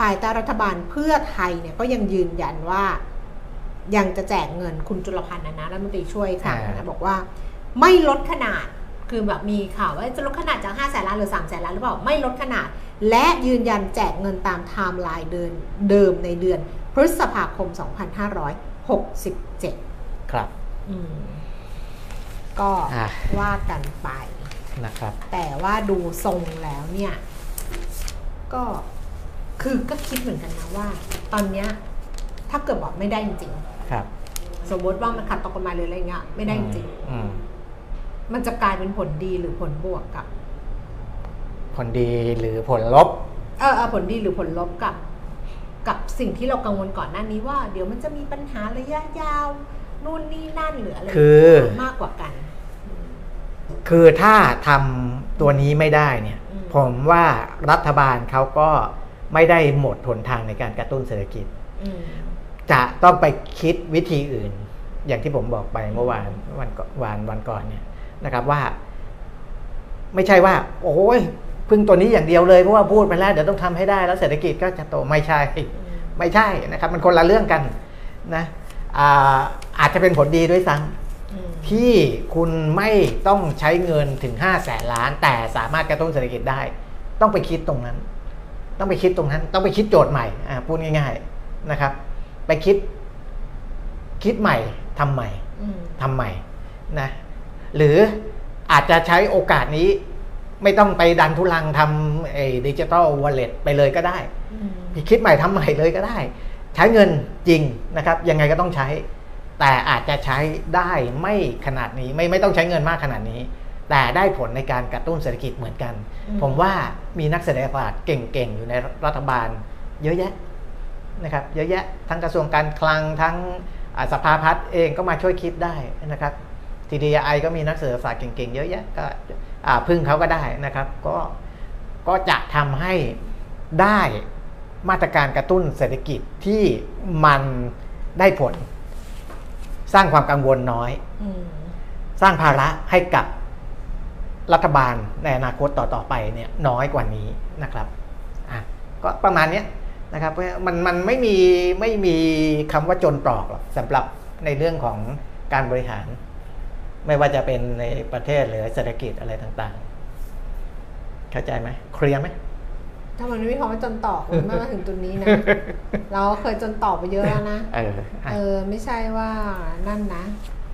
ภายใต้รัฐบาลเพื่อไทยเนี่ยก็ยังยืนยันว่ายังจะแจกเงินคุณจุลพันธ์นะนะรัฐมนตรีช่วยค่ะบอกว่าไม่ลดขนาด คือแบบมีข่าวว่าจะลดขนาดจากห้าแสนล้านหรือสามแสนล้านหรือเปล่าไม่ลดขนาดและยืนยันแจกเงินตามไทม์ไลน์เดิมเดิมในเดือนพฤษภาคมสองพันห้าร้อยหกสิบเจ็ดครับก็ว่ากันไปนะครับแต่ว่าดูทรงแล้วเนี่ยก็คือก็คิดเหมือนกันนะว่าตอนนี้ถ้าเกิดบอกไม่ได้จริงๆครับสมมติว่ามันขัดต่อกฎหมายหรืออะไรเงี้ยไม่ได้จริงๆมันจะกลายเป็นผลดีหรือผลบวกกับผลดีหรือผลลบเออเอาผลดีหรือผลลบกับกับสิ่งที่เรากังวลก่อนหน้านี้ว่าเดี๋ยวมันจะมีปัญหาระยะยาวนู่นนี่นั่นหรืออะไรคือมากกว่ากันคือถ้าทำตัวนี้ไม่ได้เนี่ยผมว่ารัฐบาลเขาก็ไม่ได้หมดหนทางในการกระตุ้นเศรษฐกิจจะต้องไปคิดวิธีอื่นอย่างที่ผมบอกไปเมื่อวานวันวันวันก่อนเนี่ยนะครับว่าไม่ใช่ว่าโอ้ยพึ่งตัวนี้อย่างเดียวเลยเพราะว่าพูดไปแล้วเดี๋ยวต้องทำให้ได้แล้วเศรษฐกิจก็จะโตไม่ใช่ไม่ใช่นะครับมันคนละเรื่องกันนะ อ่า, อาจจะเป็นผลดีด้วยซ้ำที่คุณไม่ต้องใช้เงินถึงห้าแสนล้านแต่สามารถกระตุ้นเศรษฐกิจได้ต้องไปคิดตรงนั้นต้องไปคิดตรงนั้นต้องไปคิดโจทย์ใหม่พูดง่ายๆนะครับไปคิดคิดใหม่ทำใหม่ทำใหม่นะหรืออาจจะใช้โอกาสนี้ไม่ต้องไปดันทุลังทำไอ้ Digital Wallet ไปเลยก็ได้พี่คิดใหม่ทำใหม่เลยก็ได้ใช้เงินจริงนะครับยังไงก็ต้องใช้แต่อาจจะใช้ได้ไม่ขนาดนี้ไม่ไม่ต้องใช้เงินมากขนาดนี้แต่ได้ผลในการกระตุ้นเศรษฐกิจเหมือนกันผมว่ามีนักเศรษฐศาสตร์เก่งๆอยู่ในรัฐบาลเยอะแยะนะครับเยอะแยะทั้งกระทรวงการคลังทั้งสภาพัฒน์เองก็มาช่วยคิดได้นะครับ ที ดี ไอ ก็มีนักเศรษฐศาสตร์เก่งๆเยอะแยะก็พึ่งเขาก็ได้นะครับก็ก็จะทำให้ได้มาตรการกระตุ้นเศรษฐกิจที่มันได้ผลสร้างความกังวลน้อยสร้างภาระให้กับรัฐบาลในอนาคตต่อๆไปเนี่ยน้อยกว่านี้นะครับอ่ะก็ประมาณนี้นะครับมันมันไม่มีไม่มีคำว่าจนปลอกหรอกสำหรับในเรื่องของการบริหารไม่ว่าจะเป็นในประเทศหรือเศรษฐกิจอะไรต่างๆเข้าใจไหมเคลียร์ไหมถ้ามันไม่มีคำว่าจนตอกมันไม่มาถึงจุดนี้นะเราเคยจนตอกไปเยอะแล้วนะเออเออไม่ใช่ว่านั่นนะ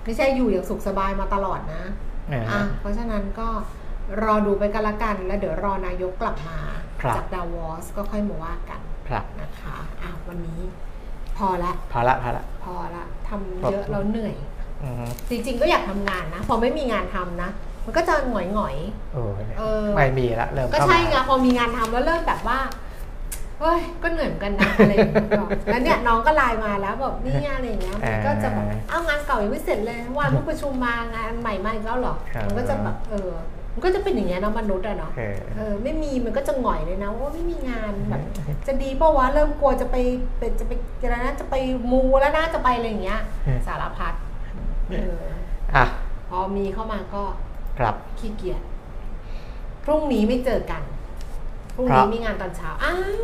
ไม่ใช่อยู่อย่างสุขสบายมาตลอดนะอ่ะเพราะฉะนั้นก็รอดูไปกันละกันแล้วเดี๋ยวรอนายกกลับมาจาก Davos ก็ค่อยมาว่ากันนะคะอ่ะวันนี้พอละพอละพอละพอละทำเยอะแล้วเหนื่อยจริงๆก็อยากทำงานนะพอไม่มีงานทำนะมันก็จะหงอยหงอยไม่มีละเริ่มก็ใช่ไงพอมีงานทำแล้วเริ่มแบบว่าเฮ้ยก็เหนื่อยกันนะอะไรอย่างเงี้ยแล้วเนี่ยน้องก็ไลน์มาแล้วแบบนี่อะไรอย่างเงี้ยมันก็จะแบบเอางานเก่ายังไม่เสร็จเลยวันเพิ่งประชุมมางานใหม่มาอีกแล้วหรอมันก็จะแบบเออมันก็จะเป็นอย่างเงี้ยนะมนุษย์อะเนาะเออไม่มีมันก็จะหงอยเลยนะว่าไม่มีงานแบบจะดีเพราะว่าเริ่มกลัวจะไปจะไปอะไรนะจะไปมูแล้วน่าจะไปอะไรอย่างเงี้ยสารพัดอ่ะพอมีเข้ามาก็ครับขี้เกียจพรุ่งนี้ไม่เจอกันพรุ่งนี้มีงานตอนเช้าอ้าว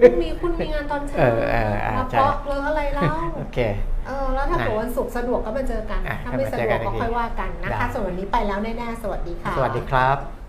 พรุ่งนี้คุณมีงานตอนเช้ามาเพาะเรื่องอะไรแล้วโอเคเออแล้วถ้าเกิดวันศุกร์สะดวกก็มาเจอกันถ้าไม่สะดวกก็ค่อยว่ากันนะคะส่วนวันนี้ไปแล้วแน่ๆสวัสดีค่ะสวัสดีครับ